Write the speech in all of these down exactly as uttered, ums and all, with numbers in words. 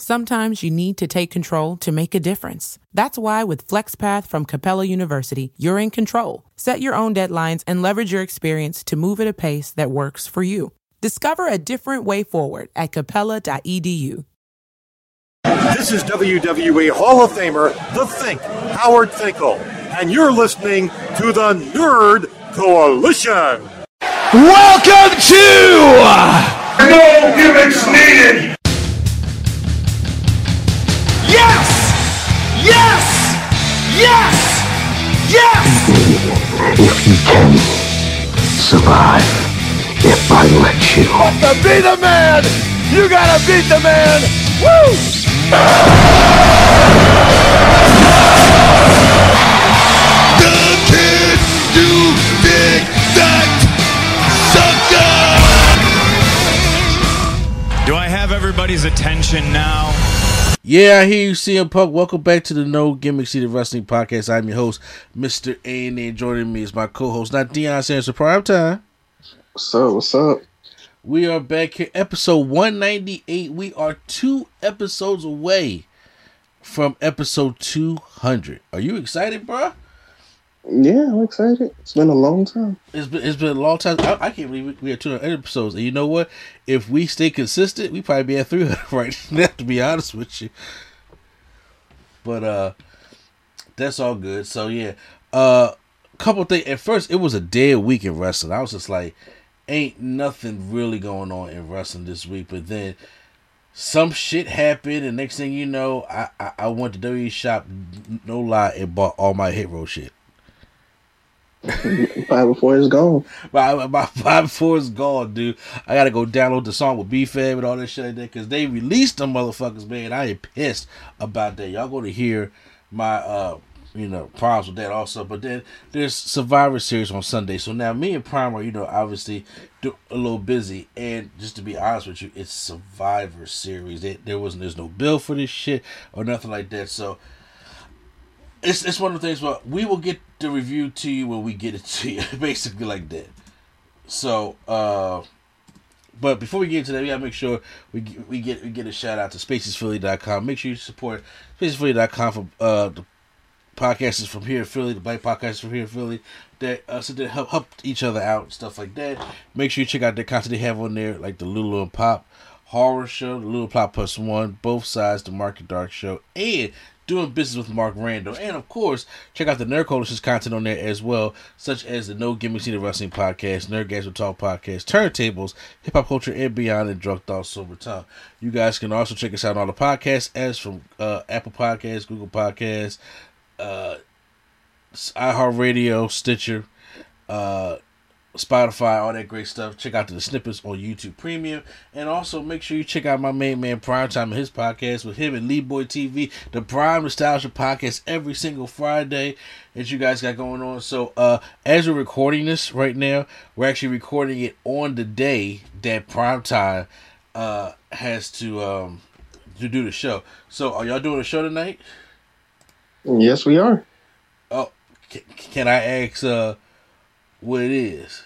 Sometimes you need to take control to make a difference. That's why with FlexPath from Capella University, you're in control. Set your own deadlines and leverage your experience to move at a pace that works for you. Discover a different way forward at capella dot e d u. This is W W E Hall of Famer, The Think, Howard Finkel, and you're listening to the Nerd Coalition. Welcome to No Gimmicks Needed. Yes! Yes! Yes! Yes! If you can survive, if I let you. You have to be the man! You gotta beat the man! Woo! The kid, you big fat sucker! Do I have everybody's attention now? Yeah, I hear you, C M Punk. Welcome back to the No Gimmicks Needed Wrestling Podcast. I'm your host, Mister A N A, and joining me is my co-host, not Deion Sanders, Prime Time. What's up? What's up? We are back here, episode one ninety-eight. We are two episodes away from episode two hundred. Are you excited, bro? Yeah, I'm excited. It's been a long time. It's been it's been a long time. I, I can't believe we have two hundred episodes. And you know what? If we stay consistent, we probably be at three hundred right now, to be honest with you. But uh, that's all good. So yeah, uh, couple things. At first, it was a dead week in wrestling. I was just like, ain't nothing really going on in wrestling this week. But then some shit happened, and next thing you know, I I, I went to W W E Shop, no lie, and bought all my Hit Row shit. By before it's gone. By, by, by before it's gone, dude. I gotta go download the song with B-Fab and all that shit like that, because they released them motherfuckers, man. I am pissed about that. Y'all gonna hear my uh, you know, problems with that also. But then there's Survivor Series on Sunday, so now me and Prime are, you know, obviously do, a little busy. And just to be honest with you, it's Survivor Series. It, there wasn't there's no bill for this shit or nothing like that. So it's it's one of the things where we will get the review to you when we get it to you, basically like that. So, uh, but before we get into that, we gotta make sure we we get we get a shout out to spaces philly dot com. Make sure you support spaces philly dot com for uh, the podcasts from here in Philly, the Black podcasts from here in Philly that uh, so that help help each other out and stuff like that. Make sure you check out the content they have on there, like the Lulu and Pop horror show, the Lulu and Pop Plus One, Both Sides, the Mark and Dark show, and Doing Business with Mark Randall. And of course, check out the Nerd Coalition's content on there as well, such as the No Gimmicks Needed Wrestling Podcast, Nerdgasm Talk Podcast, Turntables, Hip Hop Culture and Beyond, and Drunk Thoughts Sober Time. You guys can also check us out on all the podcasts, as from uh, Apple Podcasts, Google Podcasts, uh, iHeartRadio, Stitcher, uh, Spotify, all that great stuff. Check out the snippets on YouTube Premium, and also make sure you check out my main man Prime Time and his podcast with him and Lee Boy T V, the Prime Nostalgia Podcast, every single Friday that you guys got going on. So uh, as we're recording this right now, we're actually recording it on the day that Prime Time uh, has to um, to do the show. So are y'all doing a show tonight? Yes, we are. Oh, c- can I ask uh, what it is?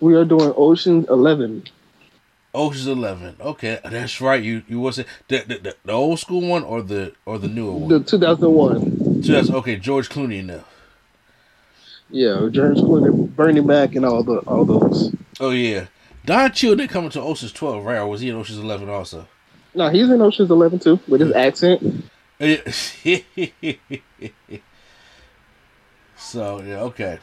We are doing Ocean's eleven. Ocean's eleven. Okay, that's right. You you was it the, the the old school one or the or the newer one? The two thousand one. Two thousand. Okay, George Clooney now. Yeah, George Clooney, Bernie Mac, and all the all those. Oh yeah, Don Cheadle did come into Ocean's twelve, right? Or was he in Ocean's eleven also? No, he's in Ocean's eleven too, with his accent. So yeah, okay.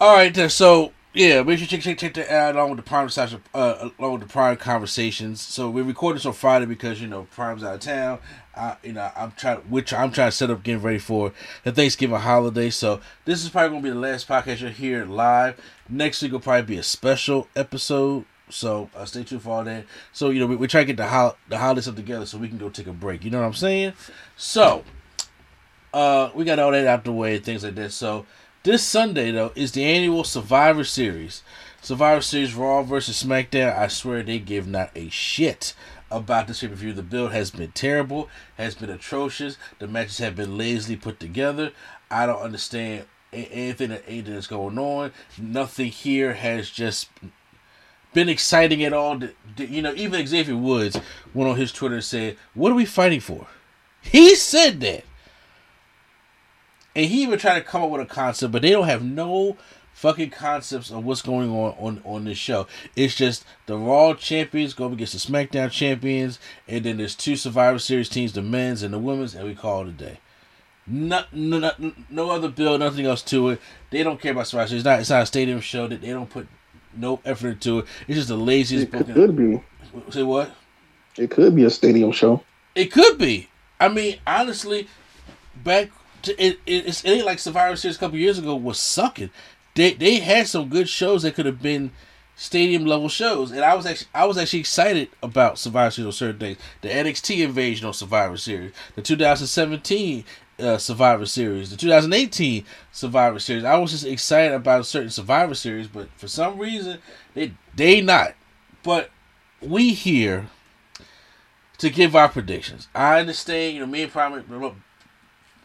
All right, so. Yeah, make sure you check, check, check that out along with the Prime uh, along with the Prime Conversations. So we recorded this on Friday because, you know, Prime's out of town. I, you know, I'm trying, which I'm trying to set up, getting ready for the Thanksgiving holiday. So this is probably gonna be the last podcast you'll hear live. Next week will probably be a special episode. So uh, stay tuned for all that. So you know, we, we try to get the hol- the holiday stuff together so we can go take a break. You know what I'm saying? So uh, we got all that out the way and things like that. So. This Sunday, though, is the annual Survivor Series. Survivor Series Raw versus SmackDown. I swear they give not a shit about this pay-per-view. The build has been terrible, has been atrocious. The matches have been lazily put together. I don't understand anything, anything that's going on. Nothing here has just been exciting at all. To, to, you know, even Xavier Woods went on his Twitter and said, "What are we fighting for?" He said that. And he even tried to come up with a concept, but they don't have no fucking concepts of what's going on on, on this show. It's just the Raw champions go up against the SmackDown champions, and then there's two Survivor Series teams, the men's and the women's, and we call it a day. No, no, no, no other build, nothing else to it. They don't care about Survivor Series. It's not, it's not a stadium show. That they don't put no effort into it. It's just the laziest. It could broken... be. Say what? It could be a stadium show. It could be. I mean, honestly, back... It, it, it's, it ain't like Survivor Series a couple years ago was sucking. They they had some good shows that could have been stadium level shows, and I was actually I was actually excited about Survivor Series on certain things. The N X T invasion on Survivor Series, the two thousand seventeen uh, Survivor Series, the two thousand eighteen Survivor Series. I was just excited about a certain Survivor Series, but for some reason they they not. But we here to give our predictions. I understand, you know, me and Prime.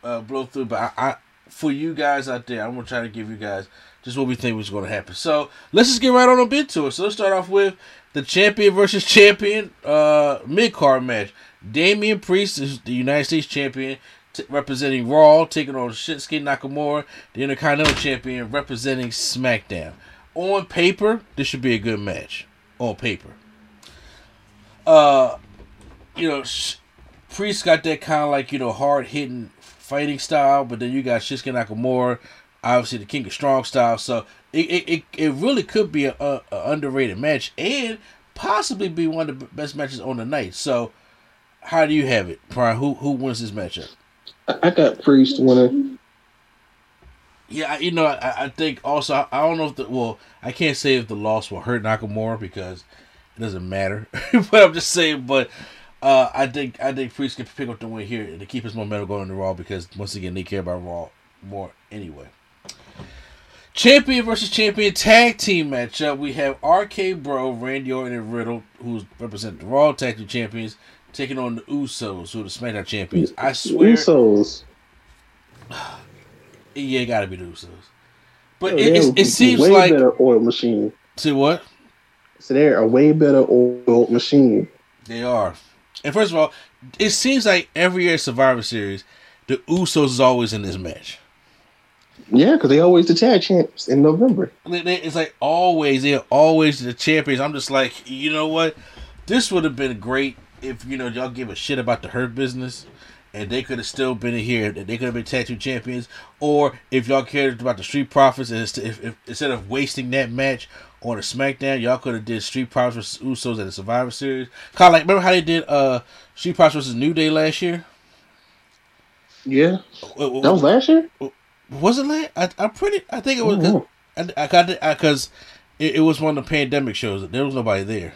Uh, blow through, but I, I for you guys out there, I'm gonna try to give you guys just what we think was gonna happen. So let's just get right on a bit to it. So let's start off with the champion versus champion uh, mid card match. Damian Priest is the United States champion t- representing Raw, taking on Shinsuke Nakamura, the Intercontinental champion representing SmackDown. On paper, this should be a good match. On paper, uh, you know, Sh- Priest got that kind of like you know hard hitting. Fighting style, but then you got Shinsuke Nakamura, obviously the King of Strong style, so it it, it really could be a, a, a underrated match and possibly be one of the best matches on the night. So, how do you have it, Prime? Who who wins this matchup? I got Priest winning. Yeah, you know, I, I think also I, I don't know if the well I can't say if the loss will hurt Nakamura because it doesn't matter, but I'm just saying, but. Uh, I think I think Priest can pick up the win here and to keep his momentum going to Raw because once again they care about Raw more anyway. Champion versus champion tag team matchup. We have R K Bro, Randy Orton, and Riddle, who represent the Raw tag team champions, taking on the Usos, who are the SmackDown champions. I swear, Usos. Yeah, it gotta be the Usos. But oh, it, it, it seems way like better oil machine. See what? So they're a way better oil machine. They are. And first of all, it seems like every year Survivor Series, the Usos is always in this match. Yeah, because they always the tag champs in November. They, they, it's like always, they're always the champions. I'm just like, you know what? This would have been great if, you know, y'all give a shit about the Hurt Business and they could have still been in here. They could have been tag team champions. Or if y'all cared about the Street Profits, and if, if, instead of wasting that match on a SmackDown, y'all could have did Street Profits versus Usos at the Survivor Series. Kind of like, remember how they did uh, Street Profits versus New Day last year? Yeah, that was last year. Was it last? I, I'm pretty. I think it was. Cause I, I got it because it, it was one of the pandemic shows. There was nobody there.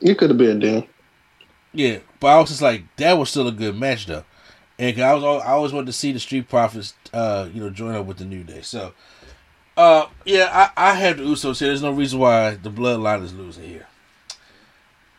It could have been there. Yeah, but I was just like, that was still a good match though, and I was I always wanted to see the Street Profits, uh, you know, join up with the New Day. So. Uh, yeah, I, I have the Usos here. There's no reason why the bloodline is losing here.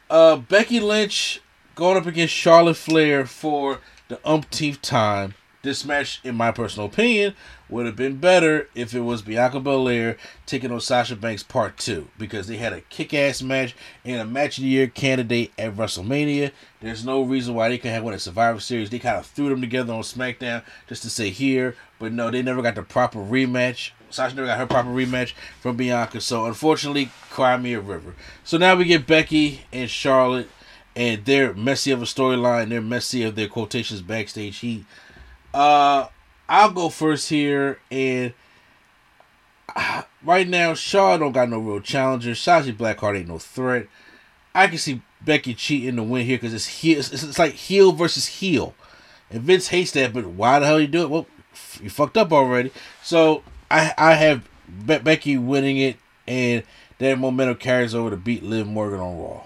Uh, Becky Lynch going up against Charlotte Flair for the umpteenth time. This match, in my personal opinion, would have been better if it was Bianca Belair taking on Sasha Banks Part two. Because they had a kick-ass match and a Match of the Year candidate at WrestleMania. There's no reason why they couldn't have won at Survivor Series. They kind of threw them together on SmackDown just to say here. But no, they never got the proper rematch. Sasha never got her proper rematch from Bianca. So, unfortunately, cry me a river. So, now we get Becky and Charlotte and their messy of a storyline. They're messy of their quotations backstage heat. Uh, I'll go first here. And uh, right now, Charlotte don't got no real challenger. Shotzi Blackheart ain't no threat. I can see Becky cheating to win here because it's, he- it's, it's like heel versus heel. And Vince hates that, but why the hell you do it? Well, f- you fucked up already. So, I, I have Be- Becky winning it, and that momentum carries over to beat Liv Morgan on Raw.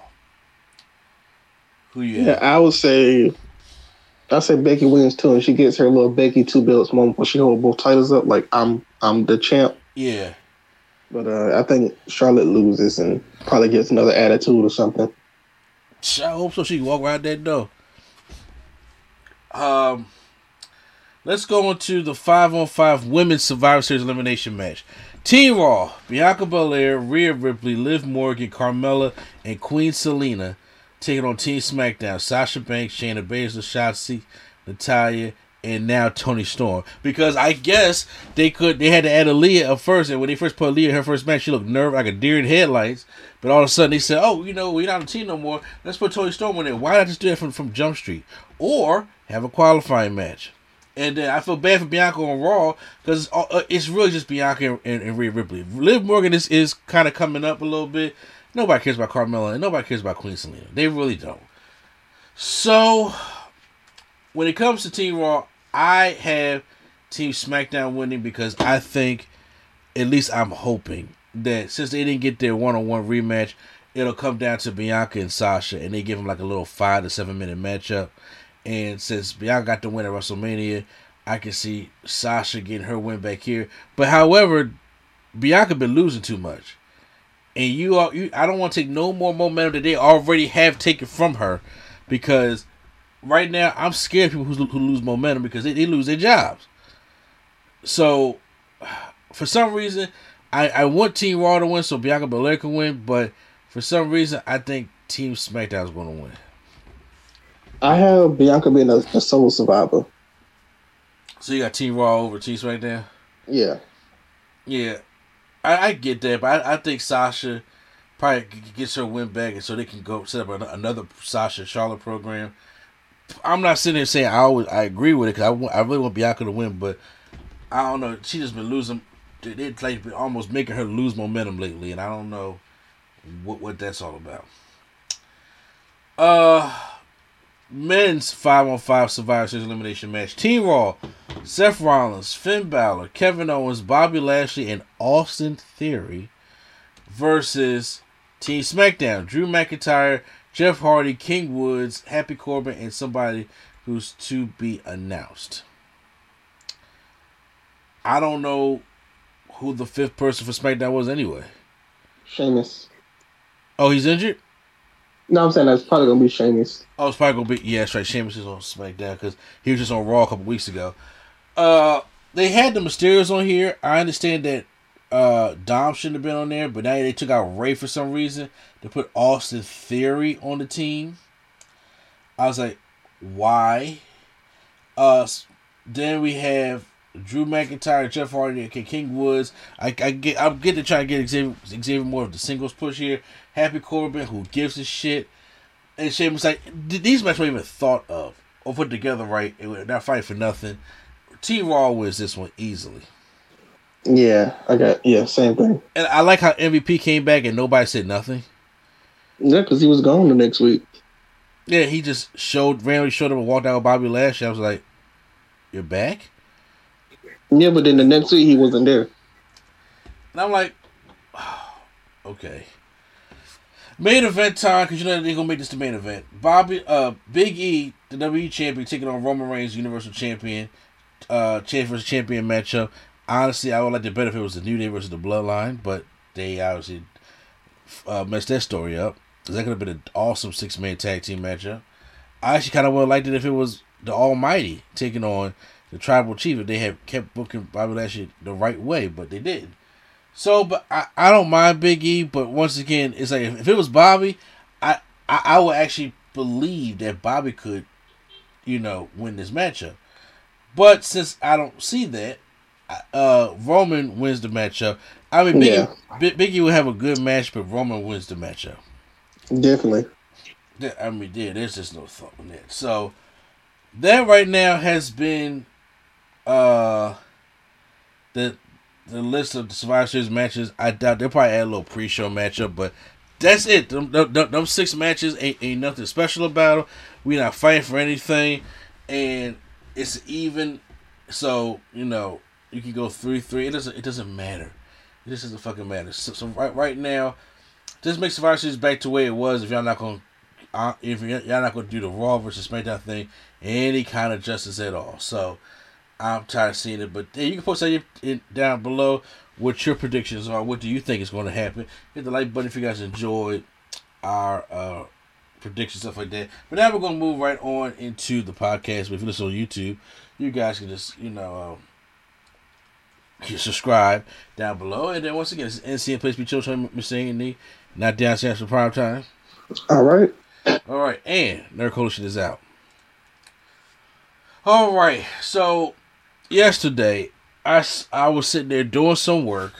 Who you have? Yeah, I would say, I say Becky wins too, and she gets her little Becky two belts moment where she holds both titles up, like I'm I'm the champ. Yeah, but uh, I think Charlotte loses and probably gets another attitude or something. I hope so. She can walk right that door. Um. Let's go on to the five on five Women's Survivor Series Elimination Match. Team Raw, Bianca Belair, Rhea Ripley, Liv Morgan, Carmella, and Queen Selena taking on Team SmackDown, Sasha Banks, Shayna Baszler, Shotzi, Natalya, and now Toni Storm. Because I guess they could they had to add Aaliyah up first, and when they first put Aaliyah in her first match, she looked nervous like a deer in headlights. But all of a sudden they said, oh, you know, we're not a team no more. Let's put Toni Storm in there. Why not just do that from, from Jump Street? Or have a qualifying match. And then I feel bad for Bianca on Raw because it's, uh, it's really just Bianca and, and, and Rhea Ripley. Liv Morgan is, is kind of coming up a little bit. Nobody cares about Carmella and nobody cares about Queen Selena. They really don't. So, when it comes to Team Raw, I have Team SmackDown winning because I think, at least I'm hoping, that since they didn't get their one-on-one rematch, it'll come down to Bianca and Sasha, and they give them like a little five to seven minute matchup. And since Bianca got the win at WrestleMania, I can see Sasha getting her win back here. But however, Bianca been losing too much, and you are you, I don't want to take no more momentum that they already have taken from her, because right now I'm scared of people who, who lose momentum because they, they lose their jobs. So for some reason, I, I want Team Raw to win so Bianca Belair can win, but for some reason I think Team SmackDown is going to win. I have Bianca being a, a sole survivor. So you got Team Raw over Team SmackDown? Yeah. Yeah. I, I get that, but I, I think Sasha probably gets her win back, and so they can go set up an, another Sasha Charlotte program. I'm not sitting there saying I always, I agree with it, because I, I really want Bianca to win, but I don't know. She's just been losing. They're like almost making her lose momentum lately, and I don't know what, what that's all about. Uh... Men's five on five Survivor Series Elimination Match. Team Raw, Seth Rollins, Finn Balor, Kevin Owens, Bobby Lashley, and Austin Theory versus Team SmackDown, Drew McIntyre, Jeff Hardy, King Woods, Happy Corbin, and somebody who's to be announced. I don't know who the fifth person for SmackDown was anyway. Sheamus. Oh, he's injured? No, I'm saying that's probably going to be Sheamus. Oh, it's probably going to be... Yeah, that's right. Sheamus is on SmackDown because he was just on Raw a couple weeks ago. Uh, they had the Mysterios on here. I understand that uh, Dom shouldn't have been on there, but now they took out Ray for some reason. They put Austin Theory on the team. I was like, why? Uh, then we have Drew McIntyre, Jeff Hardy, and King Woods. I, I get, I'm getting to try to get Xavier, Xavier more of the singles push here. Happy Corbin, who gives a shit, and Sheamus, like, these matches weren't even thought of or put together right. It was not fight for nothing. Team Raw wins this one easily. Yeah, I got yeah, same thing. And I like how M V P came back and nobody said nothing. Yeah, because he was gone the next week. Yeah, he just showed randomly showed up and walked out with Bobby Lashley. I was like, you're back. Yeah, but then the next week he wasn't there. And I'm like, oh, okay. Main event time, because you know they're going to make this the main event. Bobby, uh, Big E, the W W E champion, taking on Roman Reigns, Universal Champion, uh, champion versus champion matchup. Honestly, I would like it better if it was the New Day versus the Bloodline, but they obviously uh, messed that story up. Because that could have been an awesome six-man tag team matchup. I actually kind of would have liked it if it was the Almighty taking on the Tribal Chief, if they had kept booking Bobby Lashley the right way, but they didn't. So, but I, I don't mind Big E, but once again, it's like, if, if it was Bobby, I, I, I would actually believe that Bobby could, you know, win this matchup. But since I don't see that, uh, Roman wins the matchup. I mean, Big, yeah. e, Big E will have a good match, but Roman wins the matchup. Definitely. I mean, yeah, there's just no thought on that. So, that right now has been uh, the... the list of the Survivor Series matches. I doubt they'll probably add a little pre-show matchup, but that's it. Them, them, them six matches ain't, ain't nothing special about them. We're not fighting for anything, and it's even. So, you know, you can go three three. It doesn't, it doesn't matter. It just doesn't fucking matter. So, so right, right now, just make Survivor Series back to where it was. If y'all not gonna, uh, if y'all not gonna do the Raw versus SmackDown thing, any kind of justice at all. So, I'm tired of seeing it, but hey, you can post that down below what your predictions are. What do you think is going to happen? Hit the like button if you guys enjoyed our uh, predictions, stuff like that. But now we're going to move right on into the podcast. But if you listen on YouTube, you guys can just, you know, uh, subscribe down below. And then once again, this is N C and Place Be Children, Mister Andy, not down chance for Prime Time. All right. All right. And Nerd Coalition is out. All right. So yesterday, I, I was sitting there doing some work,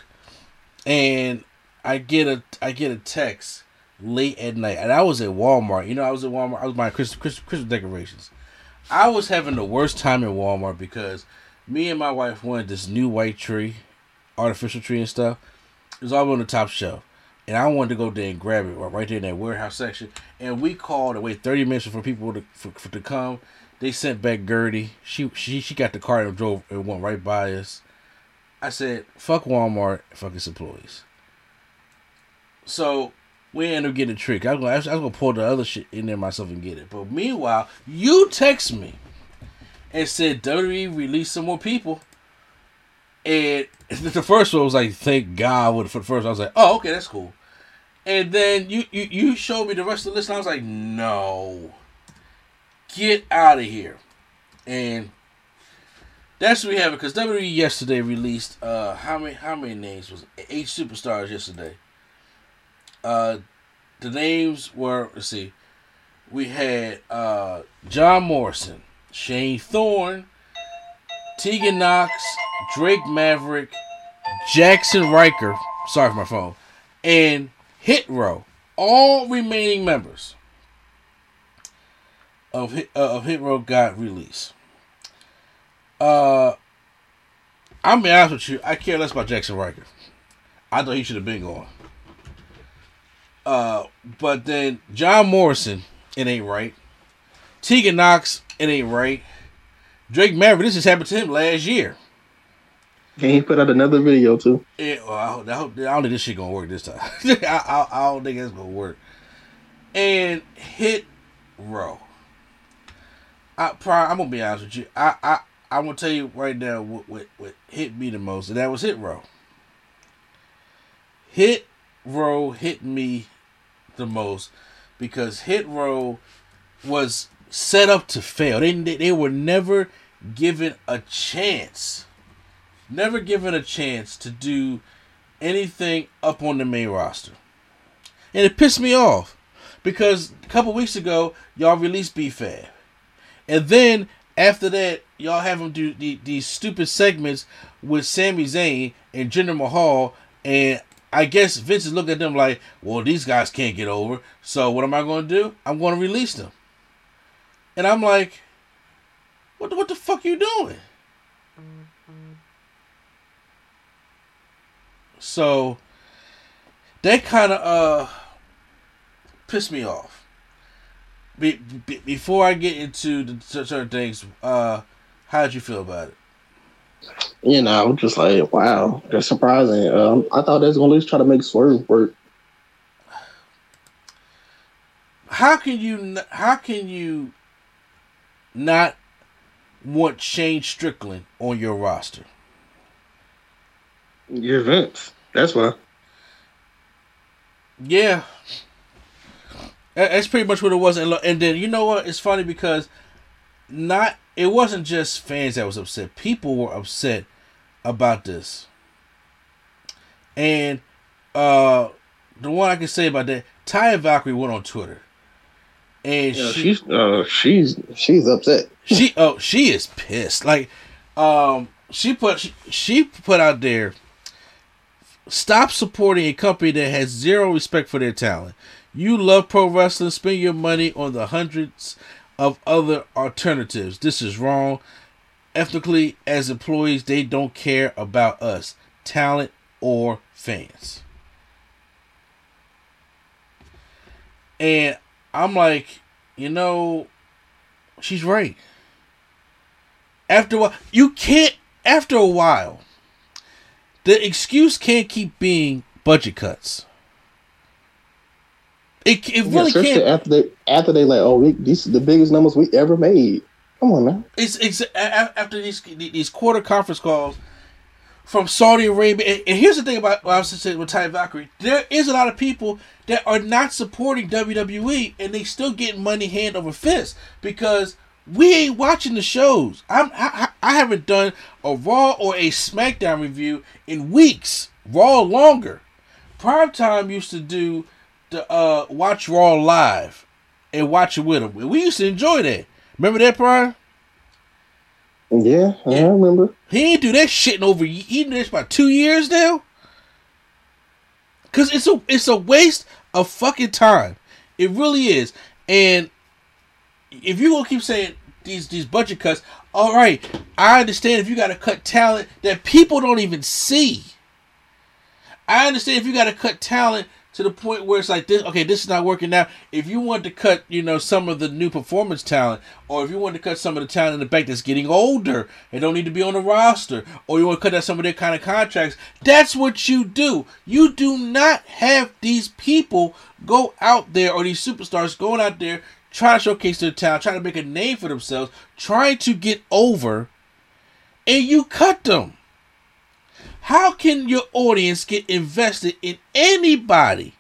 and I get a I get a text late at night, and I was at Walmart. You know, I was at Walmart. I was buying Christmas Christmas, Christmas decorations. I was having the worst time at Walmart because me and my wife wanted this new white tree, artificial tree and stuff. It was all on the top shelf, and I wanted to go there and grab it right there in that warehouse section. And we called and waited thirty minutes for people to for, for, to come. They sent back Gertie. She she she got the car and drove and went right by us. I said, "Fuck Walmart, fuck its employees." So we ended up getting a trick. I was gonna, I was gonna pull the other shit in there myself and get it. But meanwhile, you text me and said W W E released some more people, and the first one was like, "Thank God for the first." I was like, "Oh, okay, that's cool." And then you you you showed me the rest of the list, and I was like, "No, get out of here," and that's what we have, because W W E yesterday released uh how many how many names was it? Eight superstars yesterday. Uh, the names were, let's see, we had uh John Morrison, Shane Thorne, Tegan Knox, Drake Maverick, Jackson Riker, sorry for my phone, and Hit Row, all remaining members of Hit, uh, of Hit Row got released. Uh, I'm gonna be honest with you, I care less about Jackson Riker. I thought he should have been gone. Uh, but then John Morrison, it ain't right. Tegan Knox, it ain't right. Drake Maverick, this just happened to him last year. And he put out another video too. Yeah, well, I, hope, I, hope, I don't think this shit gonna work this time. I, I, I don't think that's gonna work. And Hit Row. I, probably, I'm gonna be honest with you. I. I I'm going to tell you right now what, what, what hit me the most, and that was Hit Row. Hit Row hit me the most because Hit Row was set up to fail. They, they were never given a chance, never given a chance to do anything up on the main roster. And it pissed me off because a couple weeks ago, y'all released B Fab. And then after that, y'all have them do the, these stupid segments with Sami Zayn and Jinder Mahal, and I guess Vince is looking at them like, well, these guys can't get over, so what am I going to do? I'm going to release them. And I'm like, what the, what the fuck you doing? Mm-hmm. So that kind of uh pissed me off. Be, be, before I get into the certain things, uh, how did you feel about it? You know, I'm just like, wow, that's surprising. Um, I thought they was going to at least try to make Swerve work. How can you? How can you not want Shane Strickland on your roster? You're Vince. That's why. Yeah. That's pretty much what it was. And then, you know what? It's funny because not it wasn't just fans that was upset. People were upset about this. And uh, the one I can say about that, Taya Valkyrie went on Twitter. And yeah, she, she's, uh, she's she's upset. She oh she is pissed. Like um, she put she, she put out there, stop supporting a company that has zero respect for their talent. You love pro wrestling. Spend your money on the hundreds of other alternatives. This is wrong. Ethically, as employees, they don't care about us, talent or fans. And I'm like, you know, she's right. After a while, you can't, after a while, the excuse can't keep being budget cuts. It, it really yeah, can't. After they, after they like, oh, we, these are the biggest numbers we ever made. Come on now. It's, it's after these these quarter conference calls from Saudi Arabia. And, and here's the thing about what I was saying with Ty Valkyrie. There is a lot of people that are not supporting W W E, and they still get money hand over fist because we ain't watching the shows. I'm, I, I haven't done a Raw or a SmackDown review in weeks. Raw longer. Prime Time used to do the uh, watch Raw live and watch it with them. We used to enjoy that. Remember that, Prime? Yeah, yeah, I remember. He ain't do that shit in over. He did this about two years now. Cause it's a it's a waste of fucking time. It really is. And if you gonna keep saying these these budget cuts, all right, I understand if you gotta cut talent that people don't even see. I understand if you gotta cut talent to the point where it's like this. Okay, this is not working now. If you want to cut, you know, some of the new performance talent, or if you want to cut some of the talent in the back that's getting older and don't need to be on the roster, or you want to cut out some of their kind of contracts, that's what you do. You do not have these people go out there, or these superstars going out there trying to showcase their talent, trying to make a name for themselves, trying to get over, and you cut them. How can your audience get invested in anybody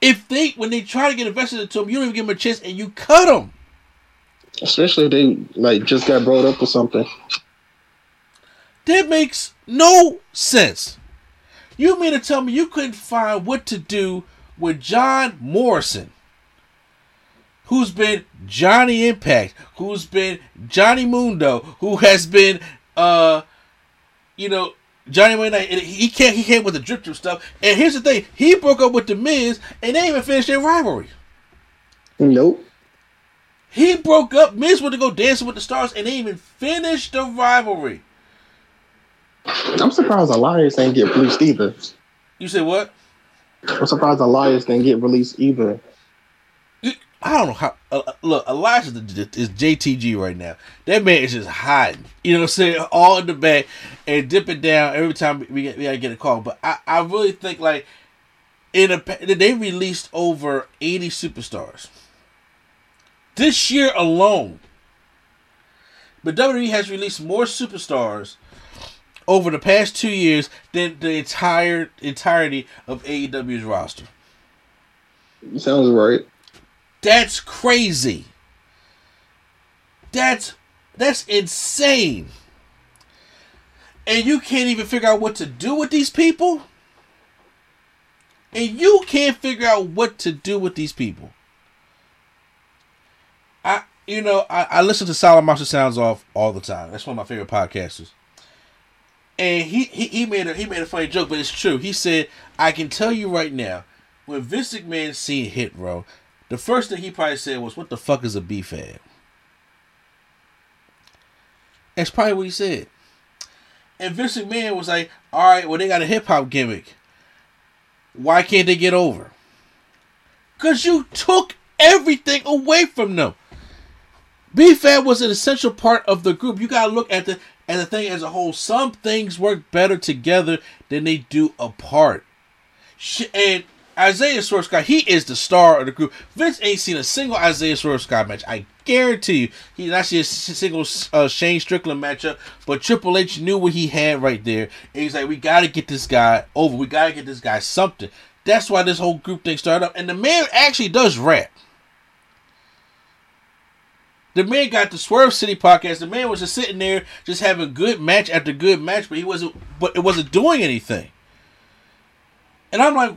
if they, when they try to get invested into them, you don't even give them a chance and you cut them? Especially if they like just got brought up or something. That makes no sense. You mean to tell me you couldn't find what to do with John Morrison, who's been Johnny Impact, who's been Johnny Mundo, who has been, uh, you know, Johnny Wayne Knight, and he can't, he came with the drip drip stuff. And here's the thing, he broke up with The Miz and they didn't even finish their rivalry. Nope. He broke up, Miz went to go dancing with the stars and they didn't even finish the rivalry. I'm surprised Elias ain't get released either. You said what? I'm surprised Elias didn't get released either. I don't know how. Uh, look, Elias is, is J T G right now. That man is just hiding. You know what I'm saying? All in the back and dipping down every time we, get, we gotta get a call. But I, I really think, like, in a, they released over eighty superstars this year alone. But W W E has released more superstars over the past two years than the entire entirety of A E W's roster. Sounds right. That's crazy. That's that's insane. And you can't even figure out what to do with these people? And you can't figure out what to do with these people. I you know, I, I listen to Solid Monster Sounds Off all the time. That's one of my favorite podcasters. And he, he, he made a he made a funny joke, but it's true. He said, I can tell you right now, when Vince McMahon seen Hit Row, the first thing he probably said was, what the fuck is a B-Fab? That's probably what he said. And Vince McMahon was like, alright, well, they got a hip-hop gimmick. Why can't they get over? Because you took everything away from them. B-Fab was an essential part of the group. You got to look at the, at the thing as a whole. Some things work better together than they do apart. And Isaiah Swerve Scott, he is the star of the group. Vince ain't seen a single Isaiah Swerve Scott match. I guarantee you, he's not seen a single uh, Shane Strickland matchup. But Triple H knew what he had right there, and he's like, "We got to get this guy over. We got to get this guy something." That's why this whole group thing started up. And the man actually does rap. The man got the Swerve City podcast. The man was just sitting there, just having good match after good match, but he wasn't. But it wasn't doing anything. And I'm like,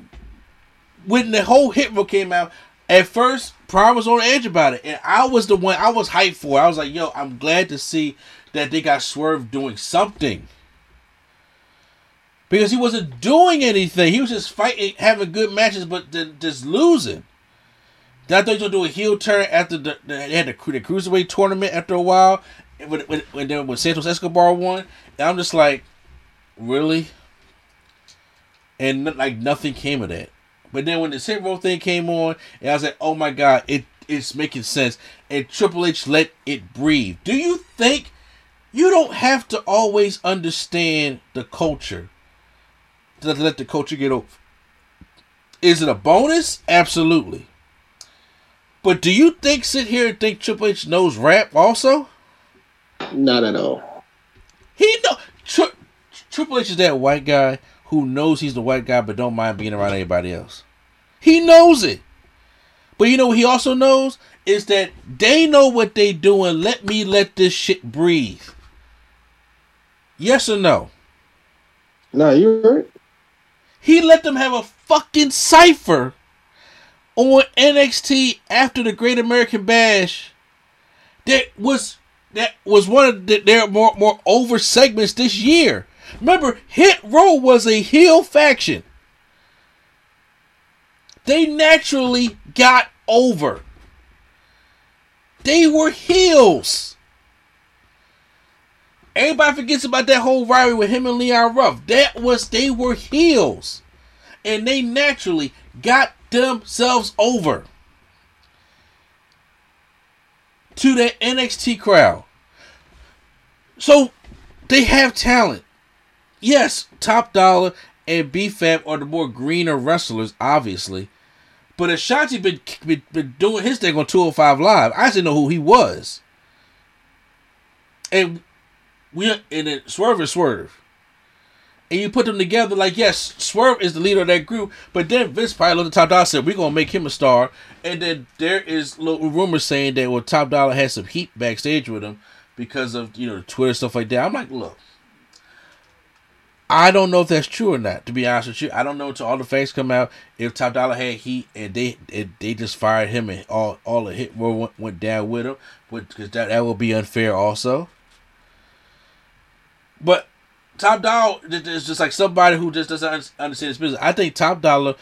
when the whole Hit Row came out, at first, Prime was on the edge about it. And I was the one, I was hyped for it. I was like, yo, I'm glad to see that they got Swerve doing something. Because he wasn't doing anything. He was just fighting, having good matches, but th- just losing. Then I thought he was going to do a heel turn after the, the, they had the, the Cruiserweight tournament after a while. And when, when, when, then when Santos Escobar won. And I'm just like, really? And like nothing came of that. But then when the Hit Row thing came on, and I was like, oh my God, it, it's making sense. And Triple H let it breathe. Do you think you don't have to always understand the culture to let the culture get over? Is it a bonus? Absolutely. But do you think, sit here and think Triple H knows rap also? Not at all. He know Tri- Triple H is that white guy who knows he's the white guy but don't mind being around everybody else. He knows it. But you know what he also knows? is that they know what they doing. Let me let this shit breathe. Yes or no? No, you heard. He let them have a fucking cipher on N X T after the Great American Bash. That was that was one of the, their more more over segments this year. Remember, Hit Row was a heel faction. They naturally got over. They were heels. Everybody forgets about that whole rivalry with him and Leon Ruff. That was, they were heels. And they naturally got themselves over to that N X T crowd. So, they have talent. Yes, Top Dollar and B F A B are the more greener wrestlers, obviously. But Ashanti been, been been doing his thing on two oh five Live. I didn't know who he was, and we and then Swerve and Swerve, and you put them together. Like, yes, Swerve is the leader of that group, but then Vince probably looked at Top Dollar and said, "We're gonna make him a star." And then there is little rumors saying that, well, Top Dollar had some heat backstage with him because of, you know, Twitter stuff like that. I'm like, look, I don't know if that's true or not, to be honest with you. I don't know until all the facts come out if Top Dollar had heat and they and they just fired him and all, all the Hit Row went, went down with him, because that, that would be unfair also. But Top Dollar is just like somebody who just doesn't understand his business. I think Top Dollar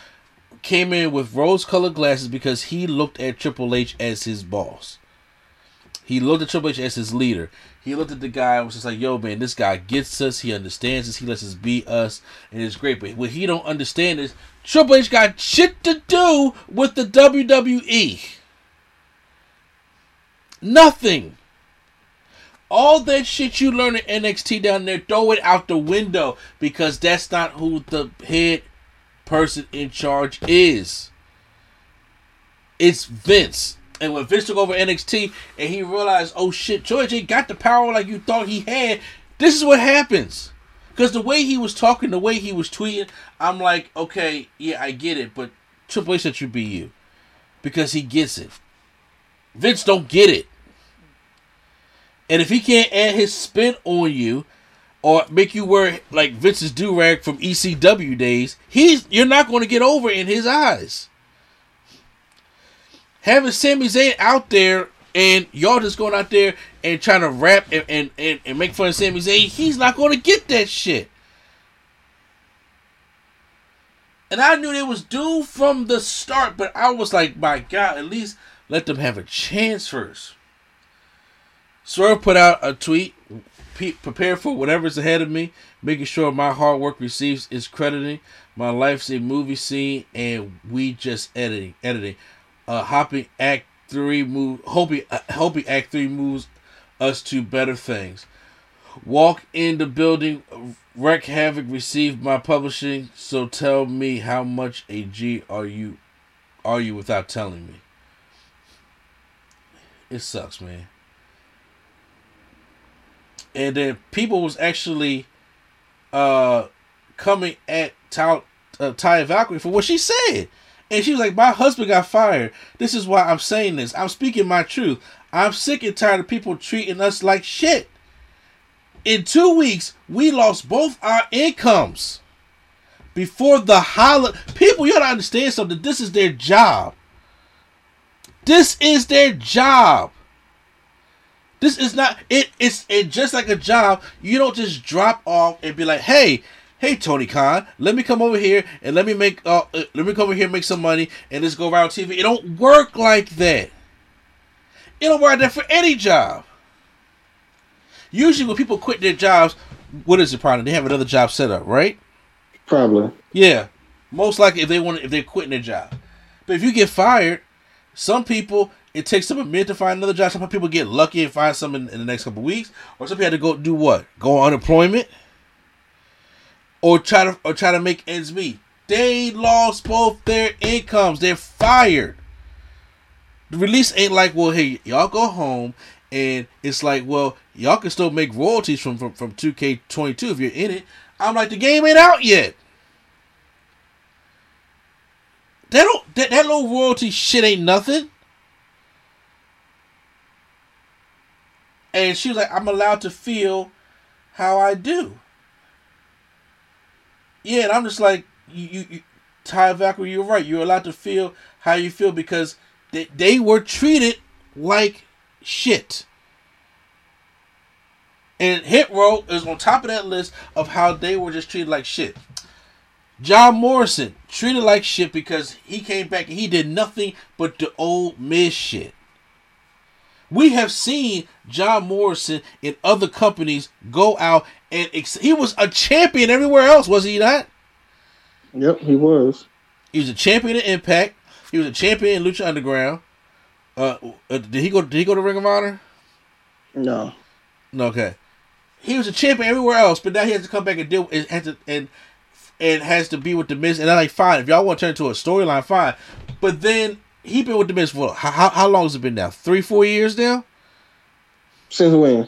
came in with rose-colored glasses because he looked at Triple H as his boss. He looked at Triple H as his leader. He looked at the guy and was just like, yo, man, this guy gets us. He understands us. He lets us be us. And it's great. But what he don't understand is Triple H got shit to do with the W W E. Nothing. All that shit you learn in N X T down there, throw it out the window. Because that's not who the head person in charge is. It's Vince. And when Vince took over N X T and he realized, oh shit, George ain't got the power like you thought he had, this is what happens. Because the way he was talking, the way he was tweeting, I'm like, okay, yeah, I get it, but Triple H should be you. Because he gets it. Vince don't get it. And if he can't add his spin on you or make you wear like Vince's do-rag from E C W days, he's you're not going to get over in his eyes. Having Sami Zayn out there and y'all just going out there and trying to rap and, and, and, and make fun of Sami Zayn, he's not going to get that shit. And I knew they was due from the start, but I was like, my God, at least let them have a chance first. Swerve put out a tweet, prepare for whatever's ahead of me, making sure my hard work receives its crediting. My life's a movie scene and we just editing, editing. Uh, hopping act three move, hoping, uh, hoping act three moves us to better things. Walk in the building, wreck havoc. Received my publishing, so tell me how much a G are you, are you without telling me? It sucks, man. And then people was actually, uh, coming at Ty, uh, Ty Valkyrie for what she said. And she was like, my husband got fired. This is why I'm saying this. I'm speaking my truth. I'm sick and tired of people treating us like shit. In two weeks, we lost both our incomes. Before the holiday. People, you gotta understand something. This is their job. This is their job. This is not... It, it's it just like a job. You don't just drop off and be like, hey... Hey Tony Khan, let me come over here and let me make uh, let me come over here and make some money and let's go around T V. It don't work like that. It don't work like that for any job. Usually when people quit their jobs, what is the problem? They have another job set up, right? Probably. Yeah. Most likely if they want if they're quitting their job. But if you get fired, some people it takes them a minute to find another job. Some people get lucky and find something in, in the next couple of weeks. Or some people have to go do what? Go on unemployment? Or try to or try to make ends meet. They lost both their incomes. They're fired. The release ain't like, well, hey, y'all go home, and it's like, well, y'all can still make royalties from from, from two K twenty-two if you're in it. I'm like, the game ain't out yet. That don't that, that little royalty shit ain't nothing. And she was like, I'm allowed to feel how I do. Yeah, and I'm just like, you, you, you Ty Valkyrie, you're right. You're allowed to feel how you feel because they, they were treated like shit. And Hit Row is on top of that list of how they were just treated like shit. John Morrison treated like shit because he came back and he did nothing but the Old Miz shit. We have seen John Morrison in other companies go out and ex he was a champion everywhere else, was he not? Yep, he was. He was a champion in Impact. He was a champion in Lucha Underground. Uh, uh, did he go? Did he go to Ring of Honor? No. No. Okay. He was a champion everywhere else, but now he has to come back and deal and has to and and has to be with the Miz. And I'm like, fine, if y'all want to turn into a storyline, fine. But then he been with the Miz for how, how how long has it been now? Three, four years now. Since when?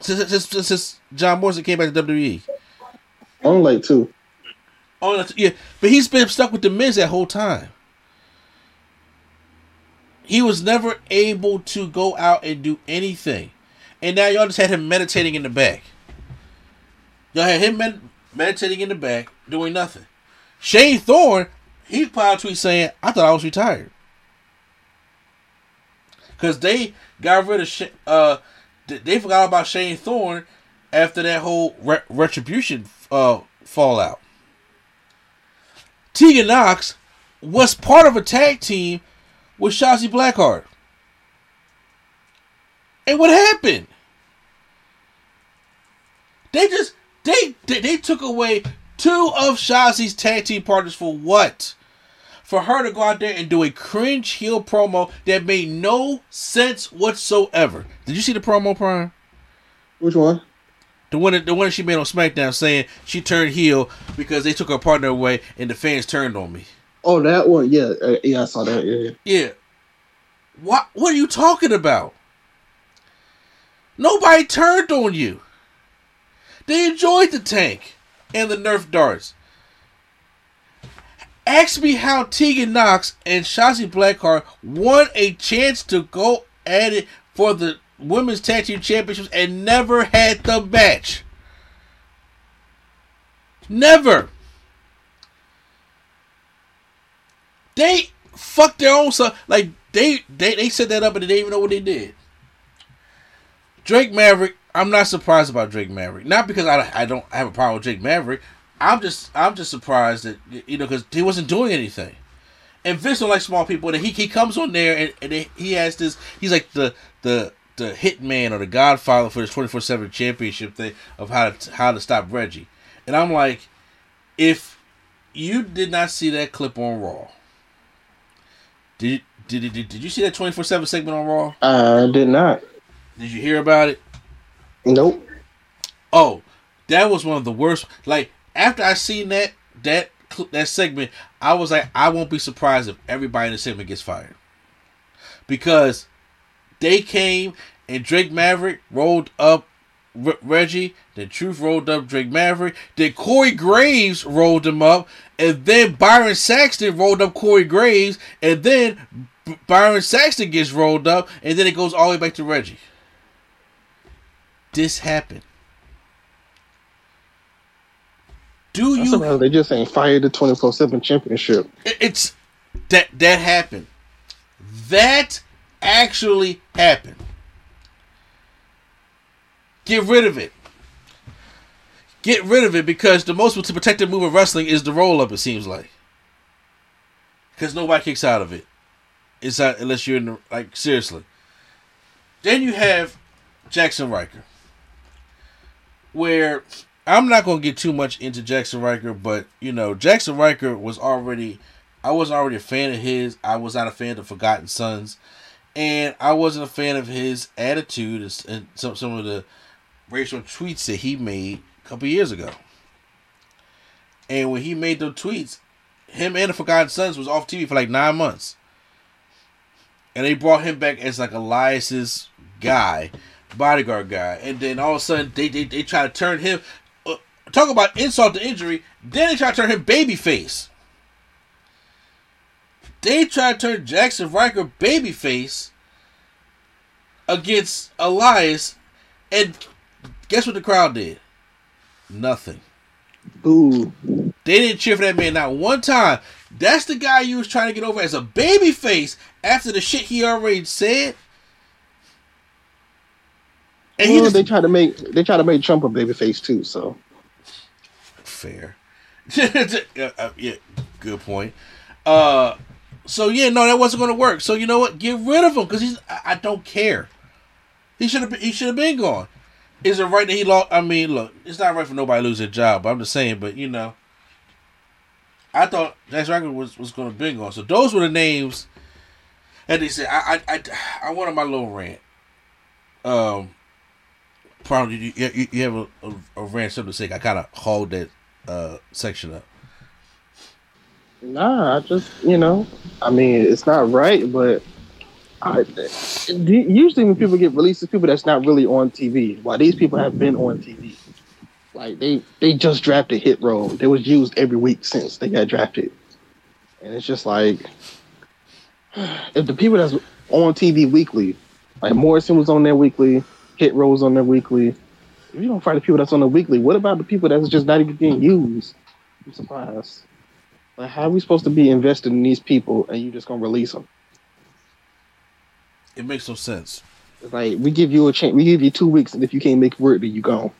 Since since since, since John Morrison came back to W W E. Only like two. Only two, yeah, but he's been stuck with the Miz that whole time. He was never able to go out and do anything. And now y'all just had him meditating in the back. Y'all had him med meditating in the back, doing nothing. Shane Thorne, he filed a tweet saying, I thought I was retired. Because they got rid of, Sh uh, they forgot about Shane Thorne after that whole re retribution uh, fallout. Tegan Nox was part of a tag team with Shotzi Blackheart. And what happened? They just they, they they took away two of Shotzi's tag team partners for what? For her to go out there and do a cringe heel promo that made no sense whatsoever. Did you see the promo, Prime? Which one? The one that, the one that she made on SmackDown saying she turned heel because they took her partner away and the fans turned on me. Oh, that one, yeah, uh, yeah, I saw that, yeah, yeah. Yeah. What, what are you talking about? Nobody turned on you. They enjoyed the tank and the Nerf darts. Ask me how Tegan Nox and Shotzi Blackheart won a chance to go at it for the Women's Tag Team Championships and never had the match. Never. They fucked their own stuff. Like, they, they they set that up and they didn't even know what they did. Drake Maverick, I'm not surprised about Drake Maverick. Not because I, I don't have a problem with Drake Maverick. I'm just I'm just surprised that, you know, because he wasn't doing anything. And Vince don't like small people. And he, he comes on there and, and they, he has this, he's like the the the hitman or the godfather for this twenty-four seven championship thing of how to, how to stop Reggie. And I'm like, if you did not see that clip on Raw, Did, did did did you see that twenty-four seven segment on Raw? I did not. Did you hear about it? Nope. Oh, that was one of the worst. Like, after I seen that that that segment, I was like, I won't be surprised if everybody in the segment gets fired, because they came and Drake Maverick rolled up R Reggie, then Truth rolled up Drake Maverick, then Corey Graves rolled him up, and then Byron Saxton rolled up Corey Graves, and then B Byron Saxton gets rolled up, and then it goes all the way back to Reggie. This happened. Do you? Somehow they just ain't fired the twenty-four seven championship. It's that that happened. That actually happened. Get rid of it. Get rid of it, because the most protective move of wrestling is the roll-up, it seems like. Because nobody kicks out of it. It's not, unless you're in the... Like, seriously. Then you have Jackson Riker, where... I'm not going to get too much into Jackson Riker, but, you know, Jackson Riker was already... I wasn't already a fan of his. I was not a fan of Forgotten Sons. And I wasn't a fan of his attitude and some, some of the racial tweets that he made a couple years ago. And when he made those tweets, him and the Forgotten Sons was off T V for like nine months. And they brought him back as like Elias's guy, bodyguard guy. And then all of a sudden, they, they, they try to turn him, uh, talk about insult to injury, then they try to turn him babyface. They tried to turn Jackson Riker babyface against Elias, and guess what the crowd did? Nothing. Ooh. They didn't cheer for that man not one time. That's the guy you was trying to get over as a babyface after the shit he already said. And well, he just... they try to make they try to make Trump a babyface too. So fair. Yeah, good point. Uh, so yeah, no, that wasn't going to work. So you know what? Get rid of him because he's. I, I don't care. He should have. He should have been gone. Is it right that he lost? I mean, look, it's not right for nobody to lose their job. But I'm just saying. But you know, I thought Jax Ryder was was going to be gone. So those were the names. And they said, I I I, I wanted my little rant. Um, probably you you, you have a, a, a rant something to say. I kind of hauled that uh section up. Nah, I just you know, I mean, it's not right, but. I, usually when people get released, it's people that's not really on T V. While these people have been on T V. Like, they, they just drafted Hit Row. They was used every week since they got drafted. And it's just like, if the people that's on T V weekly, like Morrison was on there weekly, Hit Row was on there weekly, if you don't find the people that's on the weekly, what about the people that's just not even being used? I'm surprised. Like, how are we supposed to be invested in these people and you just going to release them? It makes no sense. Like, we give you a chance, we give you two weeks, and if you can't make work, then you gone.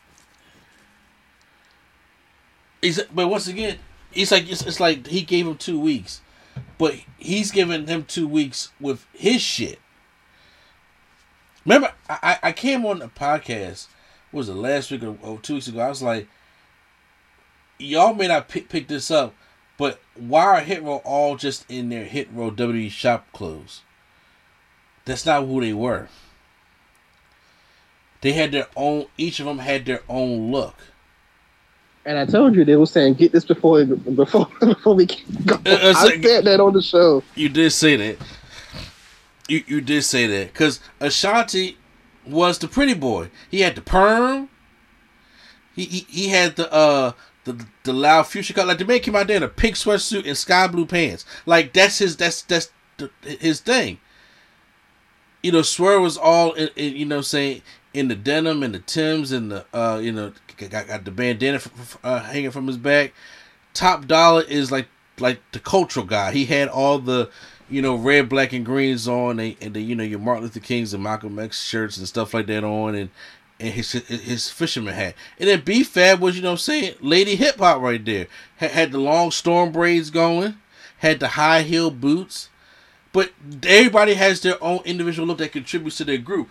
It's, but once again, it's like it's, it's like he gave him two weeks, but he's giving him two weeks with his shit. Remember, I, I came on a podcast. What was it last week or, or two weeks ago? I was like, y'all may not pick pick this up, but why are Hit Row all just in their Hit Row W W E shop clothes? That's not who they were. They had their own, each of them had their own look. And I told you, they were saying, get this before before, before we go. Uh, I like, said that on the show. You did say that. You you did say that. Because Ashanti was the pretty boy. He had the perm. He he, he had the, uh, the the loud future cut. Like, the man came out there in a pink sweatsuit and sky blue pants. Like, that's his, that's, that's the, his thing. You know, Swerve was all, in, in, you know, saying in the denim and the Timbs and the, uh, you know, got, got the bandana f- f- uh, hanging from his back. Top Dollar is like like the cultural guy. He had all the, you know, red, black, and greens on, and, and the, you know, your Martin Luther King's and Malcolm X shirts and stuff like that on, and, and his his fisherman hat. And then B-Fab was, you know, what I'm saying, lady hip hop right there. Had, had the long storm braids going, had the high heel boots. But everybody has their own individual look that contributes to their group.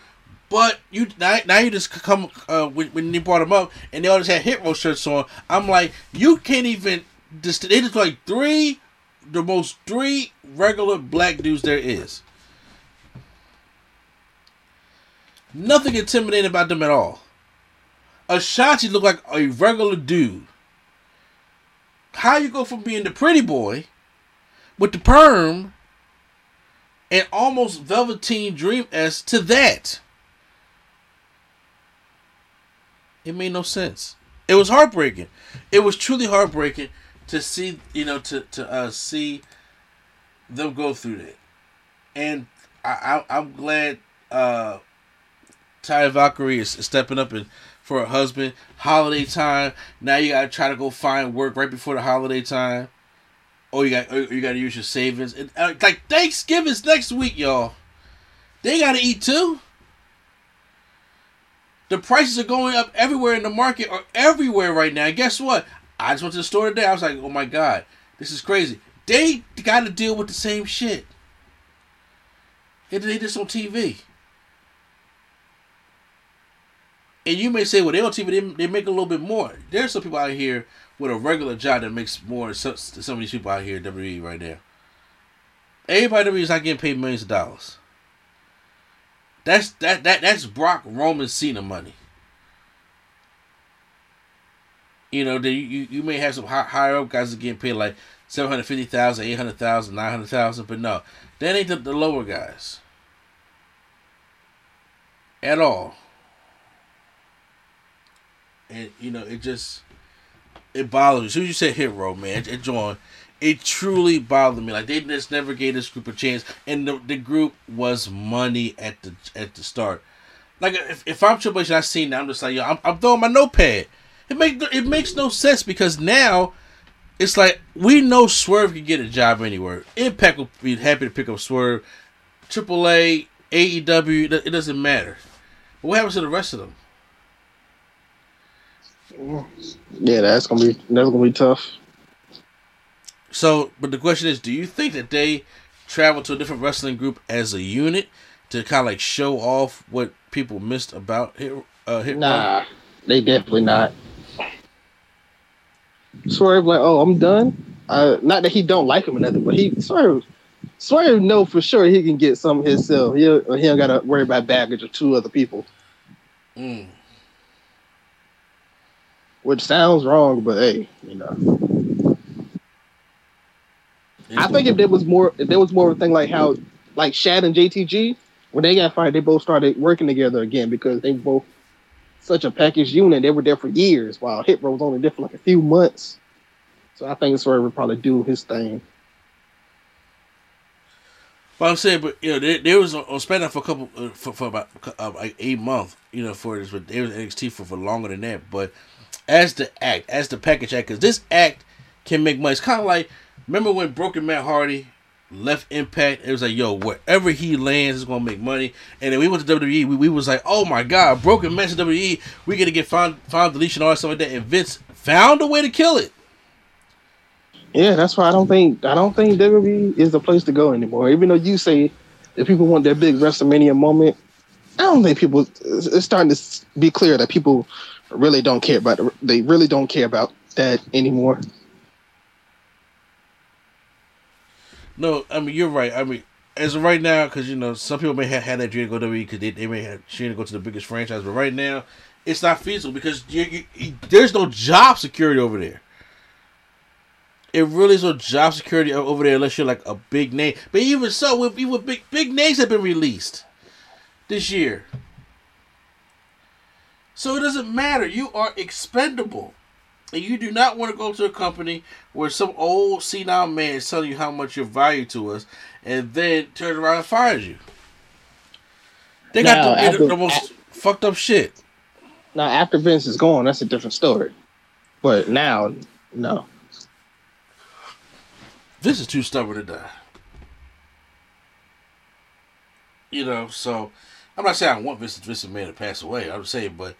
But you now, now you just come uh, when, when you brought them up, and they all just had Hit Row shirts on. I'm like, you can't even. Just, they just like three, the most three regular black dudes there is. Nothing intimidating about them at all. Ashanti looked like a regular dude. How you go from being the pretty boy with the perm? And almost Velveteen Dream-esque to that. It made no sense. It was heartbreaking. It was truly heartbreaking to see, you know, to to uh, see them go through that. And I, I, I'm glad uh, Ty Valkyrie is stepping up and for her husband. Holiday time. Now you gotta try to go find work right before the holiday time. Oh, you got you got to use your savings. And, uh, like, Thanksgiving's next week, y'all. They got to eat, too. The prices are going up everywhere in the market or everywhere right now. And guess what? I just went to the store today. I was like, oh, my God. This is crazy. They got to deal with the same shit. They did this on T V. And you may say, well, they on T V, they, they make a little bit more. There's some people out here with a regular job that makes more than some, some of these people out here at W W E right now. Everybody at W W E is not getting paid millions of dollars. That's that that that's Brock, Roman, Cena money. You know, the, you, you may have some high, higher up guys that are getting paid like seven hundred fifty thousand dollars, eight hundred thousand dollars, nine hundred thousand dollars, but no, that ain't the, the lower guys. At all. And, you know, it just... It bothers me. As soon as you said Hit Row, man, it, it joined. it truly bothered me. Like, they just never gave this group a chance, and the, the group was money at the at the start. Like, if, if I'm Triple H and I seen that, I'm just like, yo, I'm, I'm throwing my notepad. It make it makes no sense, because now it's like, we know Swerve can get a job anywhere. Impact will be happy to pick up Swerve. Triple A, A E W, it doesn't matter. But what happens to the rest of them? Yeah, that's gonna be that's gonna be tough. So, but the question is, do you think that they travel to a different wrestling group as a unit to kind of like show off what people missed about Hit? Uh, hit nah, run? They definitely not. Swerve like, oh, I'm done. Uh, not that he don't like him or nothing, but he Swerve, Swerve know for sure he can get some himself. He he don't gotta worry about baggage or two other people. Mm. Which sounds wrong, but hey, you know. I think if there was more, if there was more of a thing like how, like Shad and J T G, when they got fired, they both started working together again because they both such a packaged unit. They were there for years, while Hit Row was only there for like a few months. So I think Swerve would probably do his thing. Well, I'm saying, but you know, there, there was on SmackDown for a couple, uh, for, for about uh, like eight months, you know, for this, but they was N X T for, for longer than that, but. As the act, as the package act, because this act can make money. It's kind of like, remember when Broken Matt Hardy left Impact? It was like, yo, wherever he lands is going to make money. And then we went to W W E. We, we was like, oh my God, Broken Matt's to W W E. We're going to get found, found deletion, all that stuff like that. And Vince found a way to kill it. Yeah, that's why I don't think, I don't think W W E is the place to go anymore. Even though you say if people want their big WrestleMania moment, I don't think people, it's starting to be clear that people really don't care about the, they really don't care about that anymore. No, I mean, you're right. I mean, as of right now, because you know some people may have had that dream to go to W W E because they, they may have dream to go to the biggest franchise, but right now it's not feasible because you, you, you, there's no job security over there. It really is no job security over there unless you're like a big name. But even so, with even big big names have been released this year. So it doesn't matter. You are expendable. And you do not want to go to a company where some old senile man is telling you how much you're valued to us and then turns around and fires you. They now, got the, after, the most after, fucked up shit. Now, after Vince is gone, that's a different story. But now, no. Vince is too stubborn to die. You know, so... I'm not saying I want Vincent, Vincent Man to pass away. I'm saying, but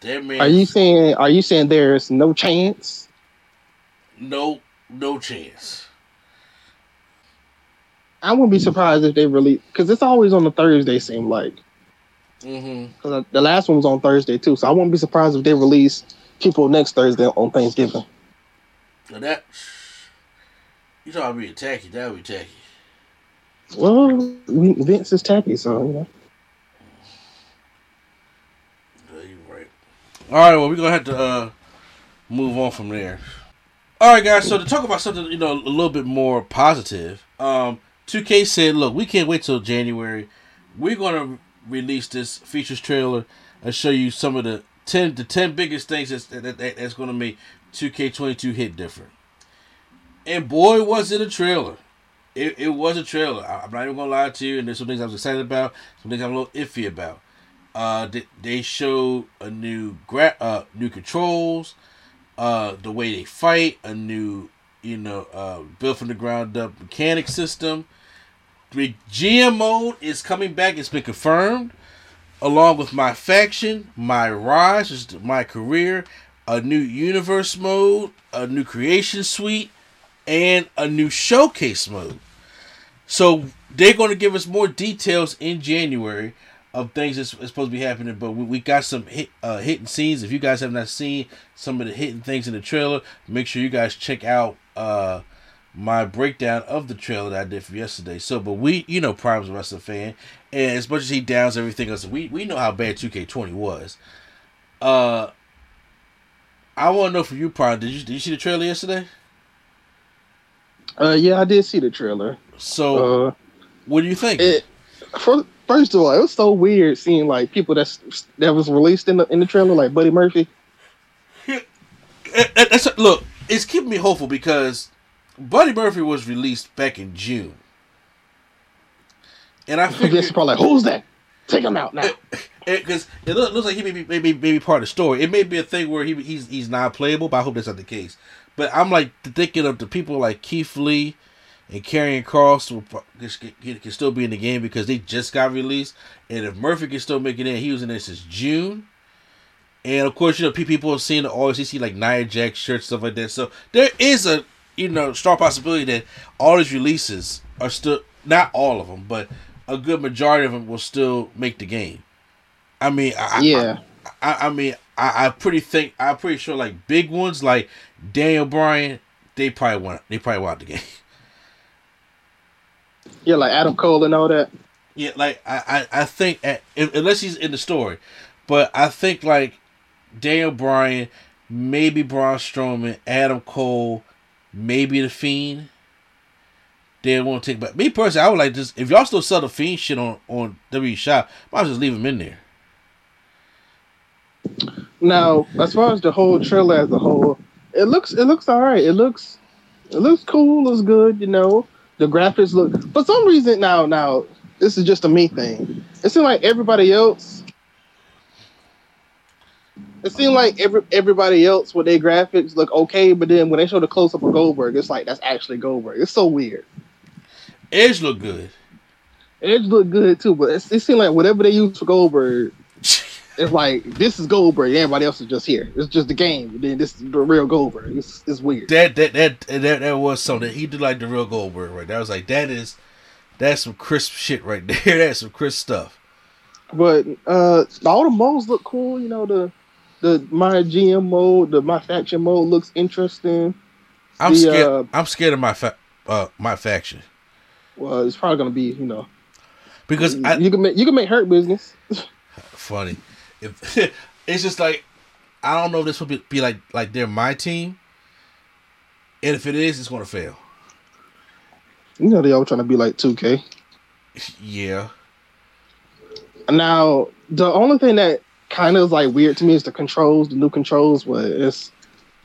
that man. Are you saying? Are you saying there's no chance? No, no chance. I wouldn't be surprised if they really, because it's always on a Thursday. Seem like, mm-hmm. Cause the last one was on Thursday too. So I wouldn't be surprised if they release people next Thursday on Thanksgiving. Now that you talking about being tacky? That would be tacky. Well, Vince is tacky, so, you know. Yeah, you're right. All right, well, we're going to have to uh, move on from there. All right, guys, so to talk about something, you know, a little bit more positive, um, two K said, look, we can't wait till January. We're going to release this features trailer and show you some of the ten, the ten biggest things that's, that, that, that's going to make two K twenty-two hit different. And boy, was it a trailer. It, it was a trailer. I'm not even going to lie to you. And there's some things I was excited about. Some things I'm a little iffy about. Uh, they, they showed a new gra- uh, new controls, uh, the way they fight, a new, you know, uh, built from the ground up mechanic system. The G M mode is coming back. It's been confirmed. Along with my faction, my rise, which is my career, a new universe mode, a new creation suite, and a new showcase mode. So they're going to give us more details in January of things that's, that's supposed to be happening. But we, we got some hit, uh, hidden scenes. If you guys have not seen some of the hidden things in the trailer, make sure you guys check out uh, my breakdown of the trailer that I did for yesterday. So, but we, you know, Prime's a wrestling fan, and as much as he downs everything else, we we know how bad two K twenty was. Uh, I want to know from you, Prime. Did you did you see the trailer yesterday? Uh, yeah, I did see the trailer. So, uh, what do you think? It, for, first of all, it was so weird seeing like people that's that was released in the in the trailer, like Buddy Murphy. that's, look, it's keeping me hopeful because Buddy Murphy was released back in June. And I figured... Yes, probably like, who's that? Take him out now. Because it, it, it looks like he may be, may, be, may be part of the story. It may be a thing where he he's he's not playable, but I hope that's not the case. But I'm like thinking of the people like Keith Lee and Karrion Kross can, can still be in the game because they just got released. And if Murphy can still make it in, he was in there since June. And of course, you know, people have seen the O C C like Nia Jax shirts, stuff like that. So there is a, you know, strong possibility that all these releases are still, not all of them, but a good majority of them will still make the game. I mean, I, yeah. I, I, I mean, I, I pretty think I'm pretty sure like big ones like Daniel Bryan, they probably won. They probably won the game. Yeah, like Adam Cole and all that. Yeah, like I, I, I think at, unless he's in the story, but I think like Daniel Bryan, maybe Braun Strowman, Adam Cole, maybe The Fiend. They won't take back. Me personally, I would like just if y'all still sell The Fiend shit on on W W E Shop, might as well just leave him in there. Now, as far as the whole trailer as a whole, it looks it looks all right. It looks it looks cool. Looks good. You know, the graphics look. For some reason, now now this is just a me thing. It seems like everybody else. It seemed like every everybody else with their graphics look okay, but then when they show the close up of Goldberg, it's like that's actually Goldberg. It's so weird. Edge looked good. Edge looked good too, but it, it seemed like whatever they use for Goldberg, it's like this is Goldberg. And everybody else is just here. It's just the game. And then this is the real Goldberg. It's, it's weird. That that that that that was something. He did like the real Goldberg right there. I was like, that is that's some crisp shit right there. That's some crisp stuff. But uh, all the modes look cool. You know the. The My G M mode, the My Faction mode looks interesting. I'm the, scared. Uh, I'm scared of my fa- uh, my faction. Well, it's probably gonna be you know because you, I, you can make you can make Hurt Business. Funny, if it's just like I don't know if this will be, be like like they're my team, and if it is, it's gonna fail. You know they all trying to be like two K. Yeah. Now the only thing that. Kind of like weird to me is the controls, the new controls. But it's,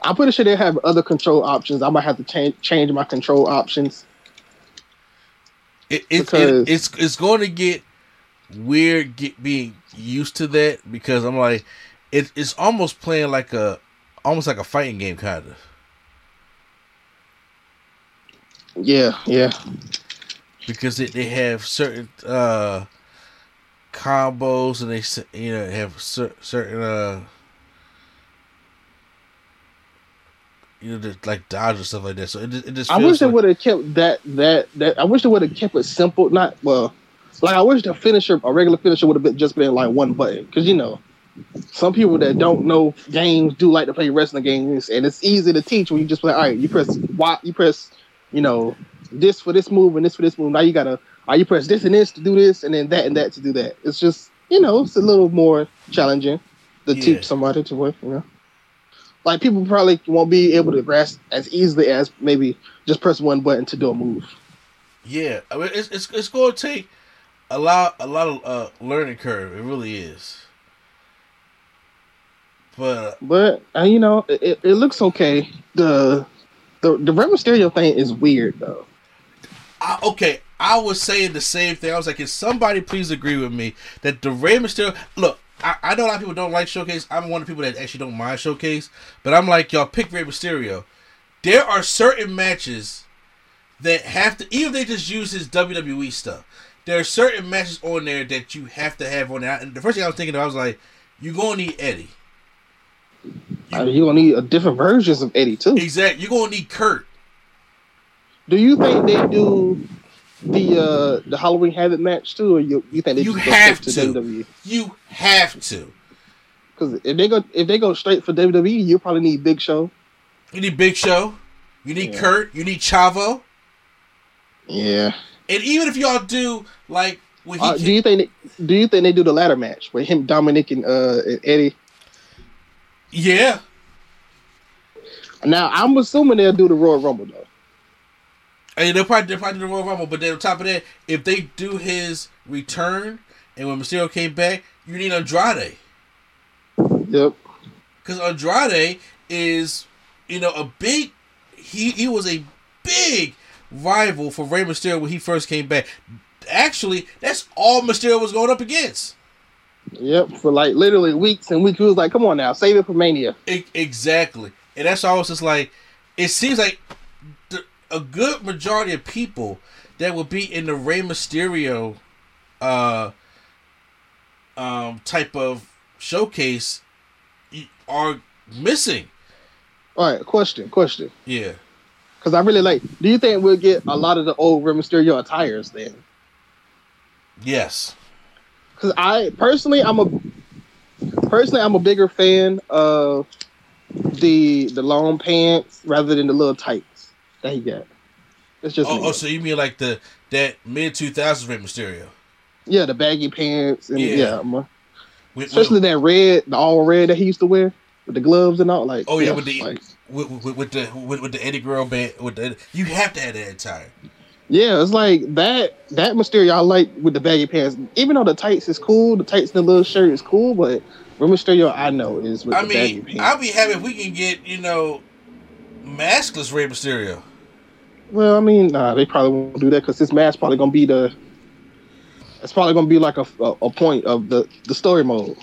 I'm pretty sure they have other control options. I might have to change change my control options. It, it, it it's it's going to get weird get, being used to that because I'm like, it, it's almost playing like a almost like a fighting game kind of. Yeah, yeah. Because it, they have certain. Uh, combos and they you know have cer- certain uh you know like dodge or stuff like that so it, it just feels I wish like... they would have kept that that that I wish they would have kept it simple not well like I wish the finisher a regular finisher would have been just been like one button because you know some people that don't know games do like to play wrestling games and it's easy to teach when you just play all right you press y you press you know this for this move and this for this move now you gotta Are you press this and this to do this, and then that and that to do that? It's just, you know, it's a little more challenging to yeah. teach somebody to work, you know? Like, people probably won't be able to grasp as easily as maybe just press one button to do a move. Yeah. I mean, it's it's, it's going to take a lot, a lot of uh, learning curve. It really is. But, but uh, you know, it, it looks okay. The, the, the Rey Mysterio thing is weird, though. I, okay. I was saying the same thing. I was like, can somebody please agree with me that the Rey Mysterio... Look, I, I know a lot of people don't like Showcase. I'm one of the people that actually don't mind Showcase. But I'm like, y'all pick Rey Mysterio. There are certain matches that have to... Even if they just use his W W E stuff, there are certain matches on there that you have to have on there. And the first thing I was thinking of, I was like, you're going to need Eddie. You're going to need a different versions of Eddie, too. Exactly. You're going to need Kurt. Do you think they do... The uh, the Halloween Havoc match too, or you you think they you just have go straight to, to W W E? You have to, because if they go if they go straight for W W E, you probably need Big Show. You need Big Show. You need yeah. Kurt. You need Chavo. Yeah. And even if y'all do like, when he uh, can, do you think they, do you think they do the ladder match with him, Dominic, and uh and Eddie? Yeah. Now I'm assuming they'll do the Royal Rumble though. And they'll probably, they'll probably do the Royal Rumble, but then on top of that, if they do his return, and when Mysterio came back, you need Andrade. Yep. Because Andrade is you know, a big, he, he was a big rival for Rey Mysterio when he first came back. Actually, that's all Mysterio was going up against. Yep, for like literally weeks and weeks. He was like, come on now, save it for Mania. It, exactly. And that's why I was just like, it seems like the, a good majority of people that would be in the Rey Mysterio uh, um, type of showcase are missing. All right, question, question. Yeah. Because I really like, do you think we'll get a lot of the old Rey Mysterio attires then? Yes. Because I, personally, I'm a, personally, I'm a bigger fan of the the long pants rather than the little tights that he got. It's just oh, oh, so you mean like the that mid two thousands Rey Mysterio? Yeah, the baggy pants. And, yeah. yeah a, with, especially with, that red, the all red that he used to wear with the gloves and all. Like, oh, yeah, yeah with the... Like, With, with, with the with, with the Eddie Guerrero band, with the, you have to have that attire. Yeah, it's like that that Mysterio I like with the baggy pants. Even though the tights is cool, the tights and the little shirt is cool, but Rey Mysterio I know is with I the mean, baggy pants. I'll be happy if we can get, you know, maskless Rey Mysterio. Well, I mean, nah, they probably won't do that because this mask probably gonna be the. It's probably gonna be like a a, a point of the, the story mode.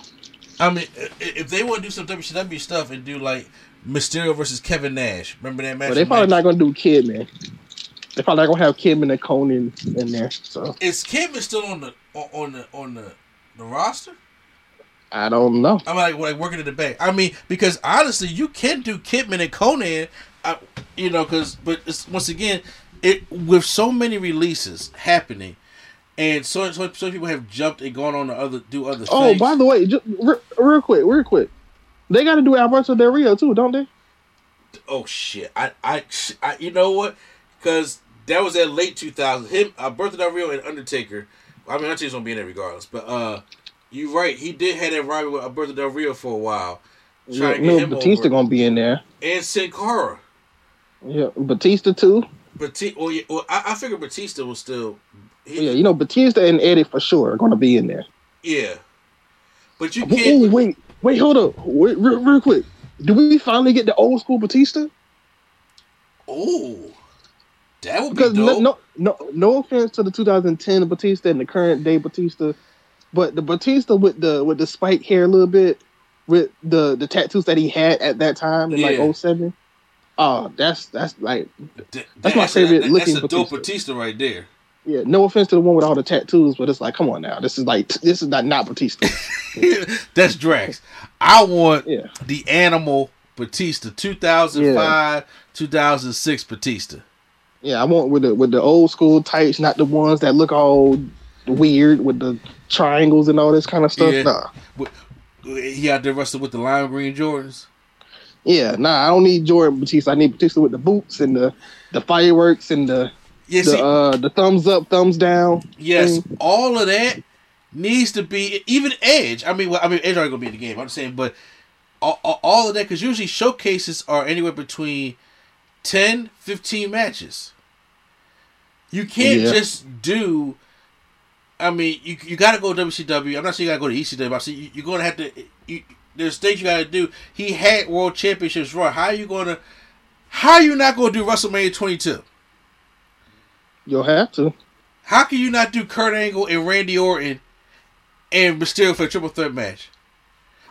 I mean, if they want to do some W C W stuff and do like Mysterio versus Kevin Nash. Remember that match? Well, they're probably Nash? not going to do Kidman. They're probably not going to have Kidman and Conan in there. So is Kidman still on the on the on the, the roster? I don't know. I'm like, like working in the bank. I mean, because honestly, you can do Kidman and Conan. I, you know, because but it's, once again, it with so many releases happening, and so so, so people have jumped and gone on to other do other. Oh, things. By the way, just, re- real quick, real quick. They got to do Alberto Del Rio too, don't they? Oh shit! I, I, I you know what? Because that was that late two thousand. Him, Alberto Del Rio, and Undertaker. I mean, Undertaker's gonna be in there regardless. But uh, you're right. He did have that rivalry with Alberto Del Rio for a while. Yeah, no, Batista over. Gonna be in there. And Sin Cara. Yeah, Batista too. Batista. Well, yeah, well I, I figure Batista was still. He, yeah, you know, Batista and Eddie for sure are gonna be in there. Yeah, but you can't. Ooh, wait. Wait, hold up. Wait, real, real quick. Do we finally get the old school Batista? Oh, that would because be dope. No, no, no offense to the two thousand ten Batista and the current day Batista, but the Batista with the with the spiked hair a little bit, with the, the tattoos that he had at that time in yeah. like oh seven. Oh, that's that's like that, that's my favorite that, looking. That's a Batista. Dope Batista right there. Yeah, no offense to the one with all the tattoos, but it's like, come on now, this is like this is not not Batista. That's Drax. I want yeah. the animal Batista, two thousand five, yeah. two thousand six Batista. Yeah, I want with the with the old school tights, not the ones that look all weird with the triangles and all this kind of stuff. Yeah. Nah, he out there wrestling with the lime green Jordans. Yeah, nah, I don't need Jordan Batista. I need Batista with the boots and the the fireworks and the. Yeah, the, see, uh, the thumbs up, thumbs down. Yes, thing. All of that needs to be even Edge. I mean, well, I mean, Edge aren't gonna be in the game. I'm saying, but all, all of that because usually showcases are anywhere between ten, fifteen matches. You can't yeah. just do. I mean, you you gotta go W C W. I'm not saying you gotta go to E C W. I'm saying you, you're gonna have to. You, there's things you gotta do. He had World Championships Raw. How are you gonna? How are you not gonna do WrestleMania twenty-two? You'll have to. How can you not do Kurt Angle and Randy Orton and Mysterio for a triple threat match?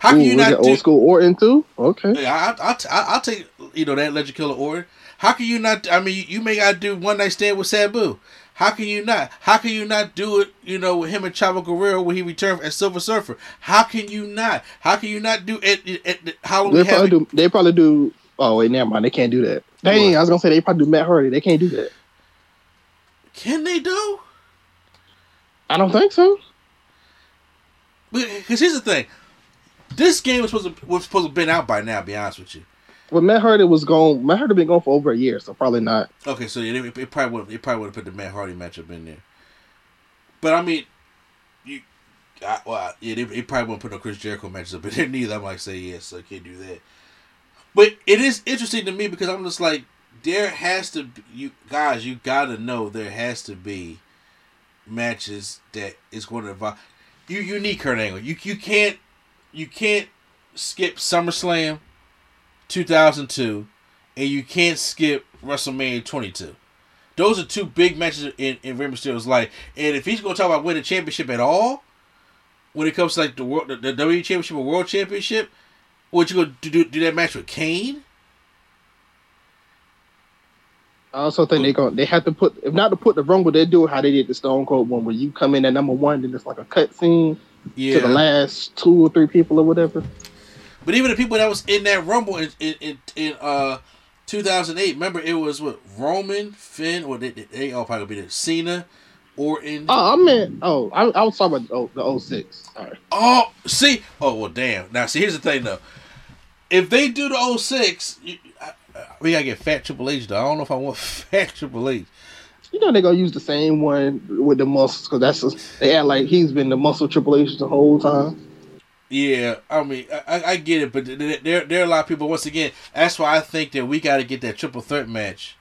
How can Ooh, you not do old school Orton too? Okay, I, I, I, I'll take you know that Legend Killer Orton. How can you not? I mean, you, you may gotta do one night stand with Sabu. How can you not? How can you not do it? You know, with him and Chavo Guerrero when he returned as Silver Surfer. How can you not? How can you not do at at the Halloween? They probably do. They probably do. Oh wait, never mind. They can't do that. Dang, what? I was gonna say they probably do Matt Hardy. They can't do that. Can they do? I don't think so. Because here's the thing. This game was supposed to was supposed to have been out by now, to be honest with you. Well, Matt Hardy was gone. Matt Hardy been gone for over a year, so probably not. Okay, so it, it, it probably would it probably would have put the Matt Hardy matchup in there. But I mean, you, I, well, yeah, it, it probably wouldn't put no Chris Jericho matches up in there neither. I'm like, say yes, so I can't do that. But it is interesting to me because I'm just like. There has to be, you guys, you gotta know there has to be matches that is going to involve you. You need Kurt Angle. You you can't you can't skip SummerSlam two thousand two and you can't skip WrestleMania twenty-two. Those are two big matches in, in Rey Mysterio's life. And if he's going to talk about winning a championship at all, when it comes to like the world, the, the W W E Championship or World Championship, what you going to do, do that match with Kane? I also think they're going they have to put, if not to put the Rumble, they do how they did the Stone Cold one, where you come in at number one, then it's like a cutscene yeah. to the last two or three people or whatever. But even the people that was in that Rumble in in, in, in uh two thousand eight, remember it was what Roman, Finn, or they, they all probably be there, Cena, Orton. Oh, I meant oh, I, I was talking about the, the oh six. Sorry. Oh, see, oh well, damn. Now see, here's the thing though, if they do the oh six. You, I, we gotta get Fat Triple H though. I don't know if I want Fat Triple H. You know they gonna use the same one with the muscles, because that's just, they act like he's been the muscle Triple H the whole time. Yeah, I mean I, I get it, but there there are a lot of people. Once again, that's why I think that we gotta get that triple threat match.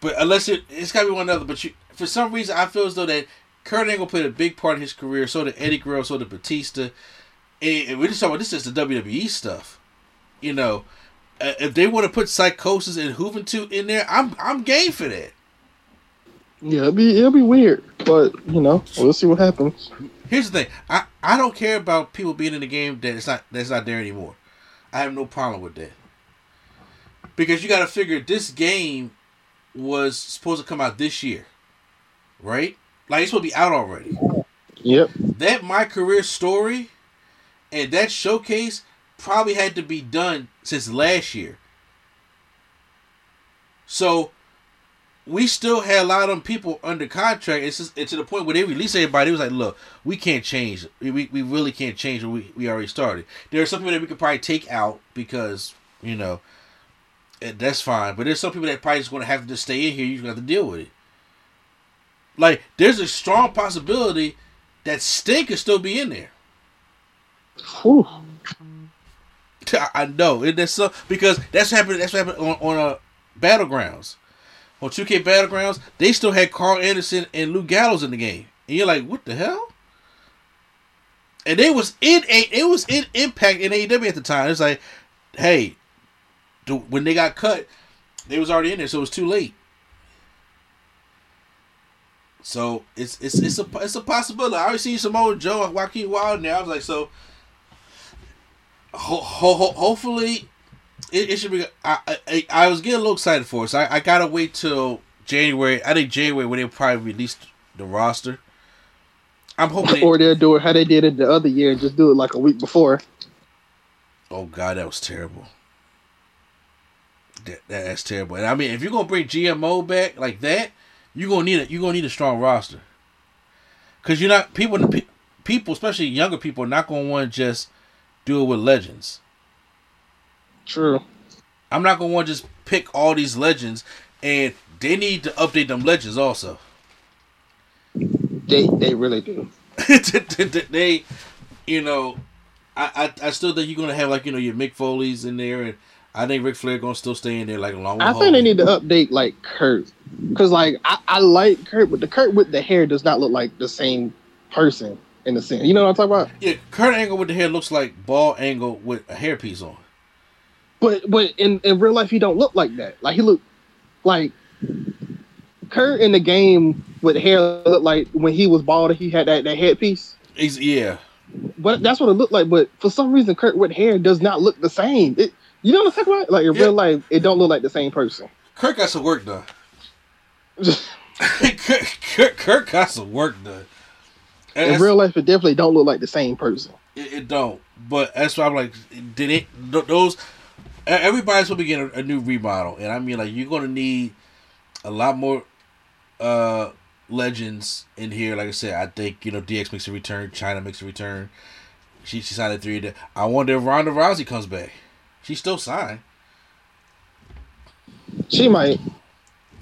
But unless it it's gotta be one another. But you, for some reason, I feel as though that Kurt Angle played a big part in his career. So did Eddie Guerrero. So did Batista. And, and we're just talking about this is the W W E stuff, you know. Uh, if they want to put Psychosis and Juventud in there, I'm I'm game for that. Yeah, it'll be it'll be weird, but you know we'll see what happens. Here's the thing: I, I don't care about people being in the game that it's not that's not there anymore. I have no problem with that, because you got to figure this game was supposed to come out this year, right? Like it's supposed to be out already. Yep. That My Career Story and that showcase probably had to be done since last year. So we still had a lot of them people under contract. It's just, it's to the point where they released everybody. It was like, look, we can't change. We we really can't change what we, we already started. There are some people that we could probably take out because, you know, that's fine. But there's some people that probably just going to have to just stay in here. You're going to have to deal with it. Like, there's a strong possibility that Sting could still be in there. Whew. I know, isn't that so? Because that's happened. That's what happened on on uh, Battlegrounds, on two K Battlegrounds. They still had Carl Anderson and Luke Gallows in the game, and you're like, what the hell? And they was in a it was in Impact in A E W at the time. It's like, hey, dude, when they got cut, they was already in there, so it was too late. So it's it's it's a it's a possibility. I already seen Samoa Joe, Joaquin Wilder. Now I was like, so. Ho- ho- ho- hopefully, it, it should be. I, I I was getting a little excited for it, so I, I gotta wait till January. I think January when they probably release the roster. I'm hoping, they, or they'll do it how they did it the other year and just do it like a week before. Oh God, that was terrible. That, that that's terrible. And I mean, if you're gonna bring G M O back like that, you're gonna need a you're gonna need a strong roster. Cause you're not people people especially younger people are not gonna want to just do it with legends. True. I'm not gonna want to just pick all these legends, and they need to update them legends also. They they really do. They, you know, I, I I still think you're gonna have like you know your Mick Foley's in there, and I think Ric Flair gonna still stay in there like along. I think home. They need to update like Kurt, because like I, I like Kurt, but the Kurt with the hair does not look like the same person. In the scene. You know what I'm talking about? Yeah, Kurt Angle with the hair looks like bald Angle with a hairpiece on. But but in, in real life, he don't look like that. Like, he look like Kurt in the game with hair looked like when he was bald and he had that, that headpiece. He's, yeah. But that's what it looked like. But for some reason, Kurt with hair does not look the same. It, you know what I'm talking about? Like, in yeah. real life, it don't look like the same person. Kurt got some work done. Kurt, Kurt, Kurt got some work done. And in real life, it definitely don't look like the same person. It, it don't, but that's why I'm like, did it? Those everybody's gonna be getting a, a new remodel, and I mean, like, you're gonna need a lot more uh, legends in here. Like I said, I think you know D X makes a return, China makes a return. She she signed a three day. I wonder if Ronda Rousey comes back. She's still signed. She might.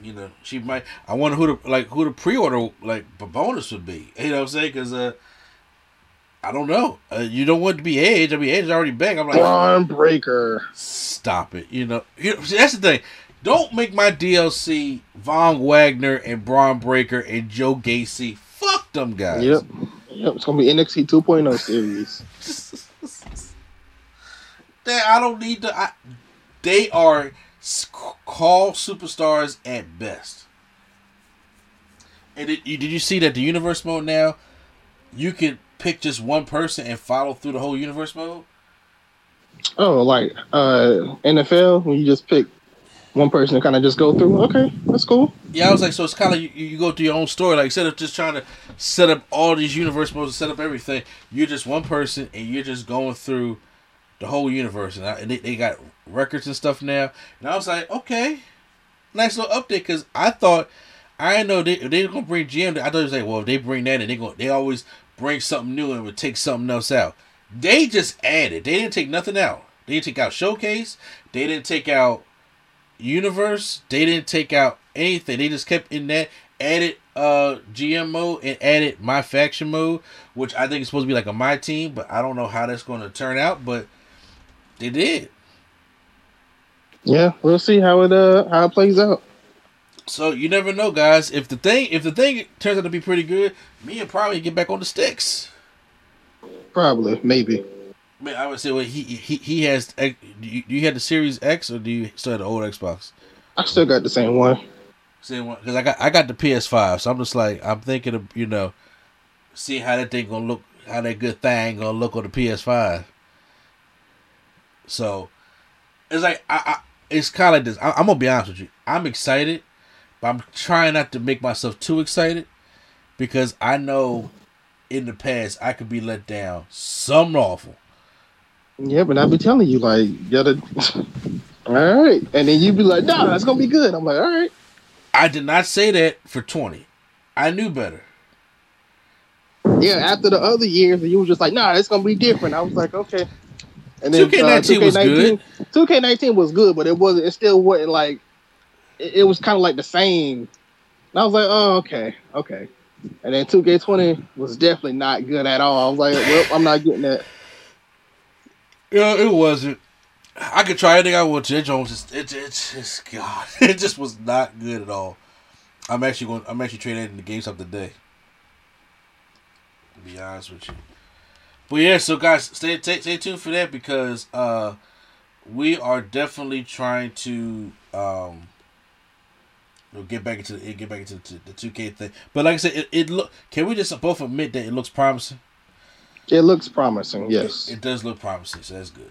You know, she might. I wonder who the like who the pre-order like bonus would be. You know what I'm saying? Because uh, I don't know. Uh, you don't want it to be Edge. I mean, Edge is already back. I'm like, Braun Breaker. Stop it. You know, you know see, that's the thing. Don't make my D L C Von Wagner and Braun Breaker and Joe Gacy. Fuck them guys. Yep. Yep. It's gonna be N X T two point oh series. That I don't need to. I, They are called superstars at best. And did you, did you see that the universe mode now? You could pick just one person and follow through the whole universe mode? Oh, like uh, N F L, when you just pick one person and kind of just go through? Okay, that's cool. Yeah, I was like, so it's kind of, you, you go through your own story. Like, instead of just trying to set up all these universe modes and set up everything, you're just one person and you're just going through the whole universe. And, I, and they, they got records and stuff now. And I was like, okay, nice little update, because I thought... I know they they're gonna bring G M. I thought they was like, well, if they bring that, and they going they always bring something new and would take something else out. They just added. They didn't take nothing out. They didn't take out Showcase. They didn't take out Universe. They didn't take out anything. They just kept in that, added uh G M mode and added My Faction mode, which I think is supposed to be like a My Team, but I don't know how that's going to turn out. But they did. Yeah, we'll see how it uh how it plays out. So you never know, guys. If the thing, if the thing turns out to be pretty good, me and probably get back on the sticks. Probably, maybe. I mean, I would say, well, he he he has. Do you, you had the Series X, or do you still have the old Xbox? I still got the same one. Same one, because I got I got the P S five. So I'm just like, I'm thinking of, you know, see how that thing gonna look, how that good thing gonna look on the P S five. So it's like I, I it's kind of like this. I, I'm gonna be honest with you. I'm excited. But I'm trying not to make myself too excited, because I know in the past I could be let down. Something awful. Yeah, but I be telling you, like, you gotta, all right. And then you be like, no, nah, that's going to be good. I'm like, all right. I did not say that for twenty. I knew better. Yeah, after the other years, you were just like, nah, it's going to be different. I was like, okay. And then two K nineteen uh, was good. two K nineteen was good, but it wasn't. It still wasn't like, it was kind of like the same. And I was like, oh, okay, okay. And then two K twenty was definitely not good at all. I was like, well, I'm not getting that. Yeah, it wasn't. I could try anything I want to. It just, it, it just, God, it just was not good at all. I'm actually going, I'm actually trading it in the GameStop today, to be honest with you. But yeah, so guys, stay, stay, stay tuned for that, because uh, we are definitely trying to, um, We'll get back into the, get back into the two K thing, but like I said, it, it look. Can we just both admit that it looks promising? It looks promising. Yes, it, it does look promising. So that's good.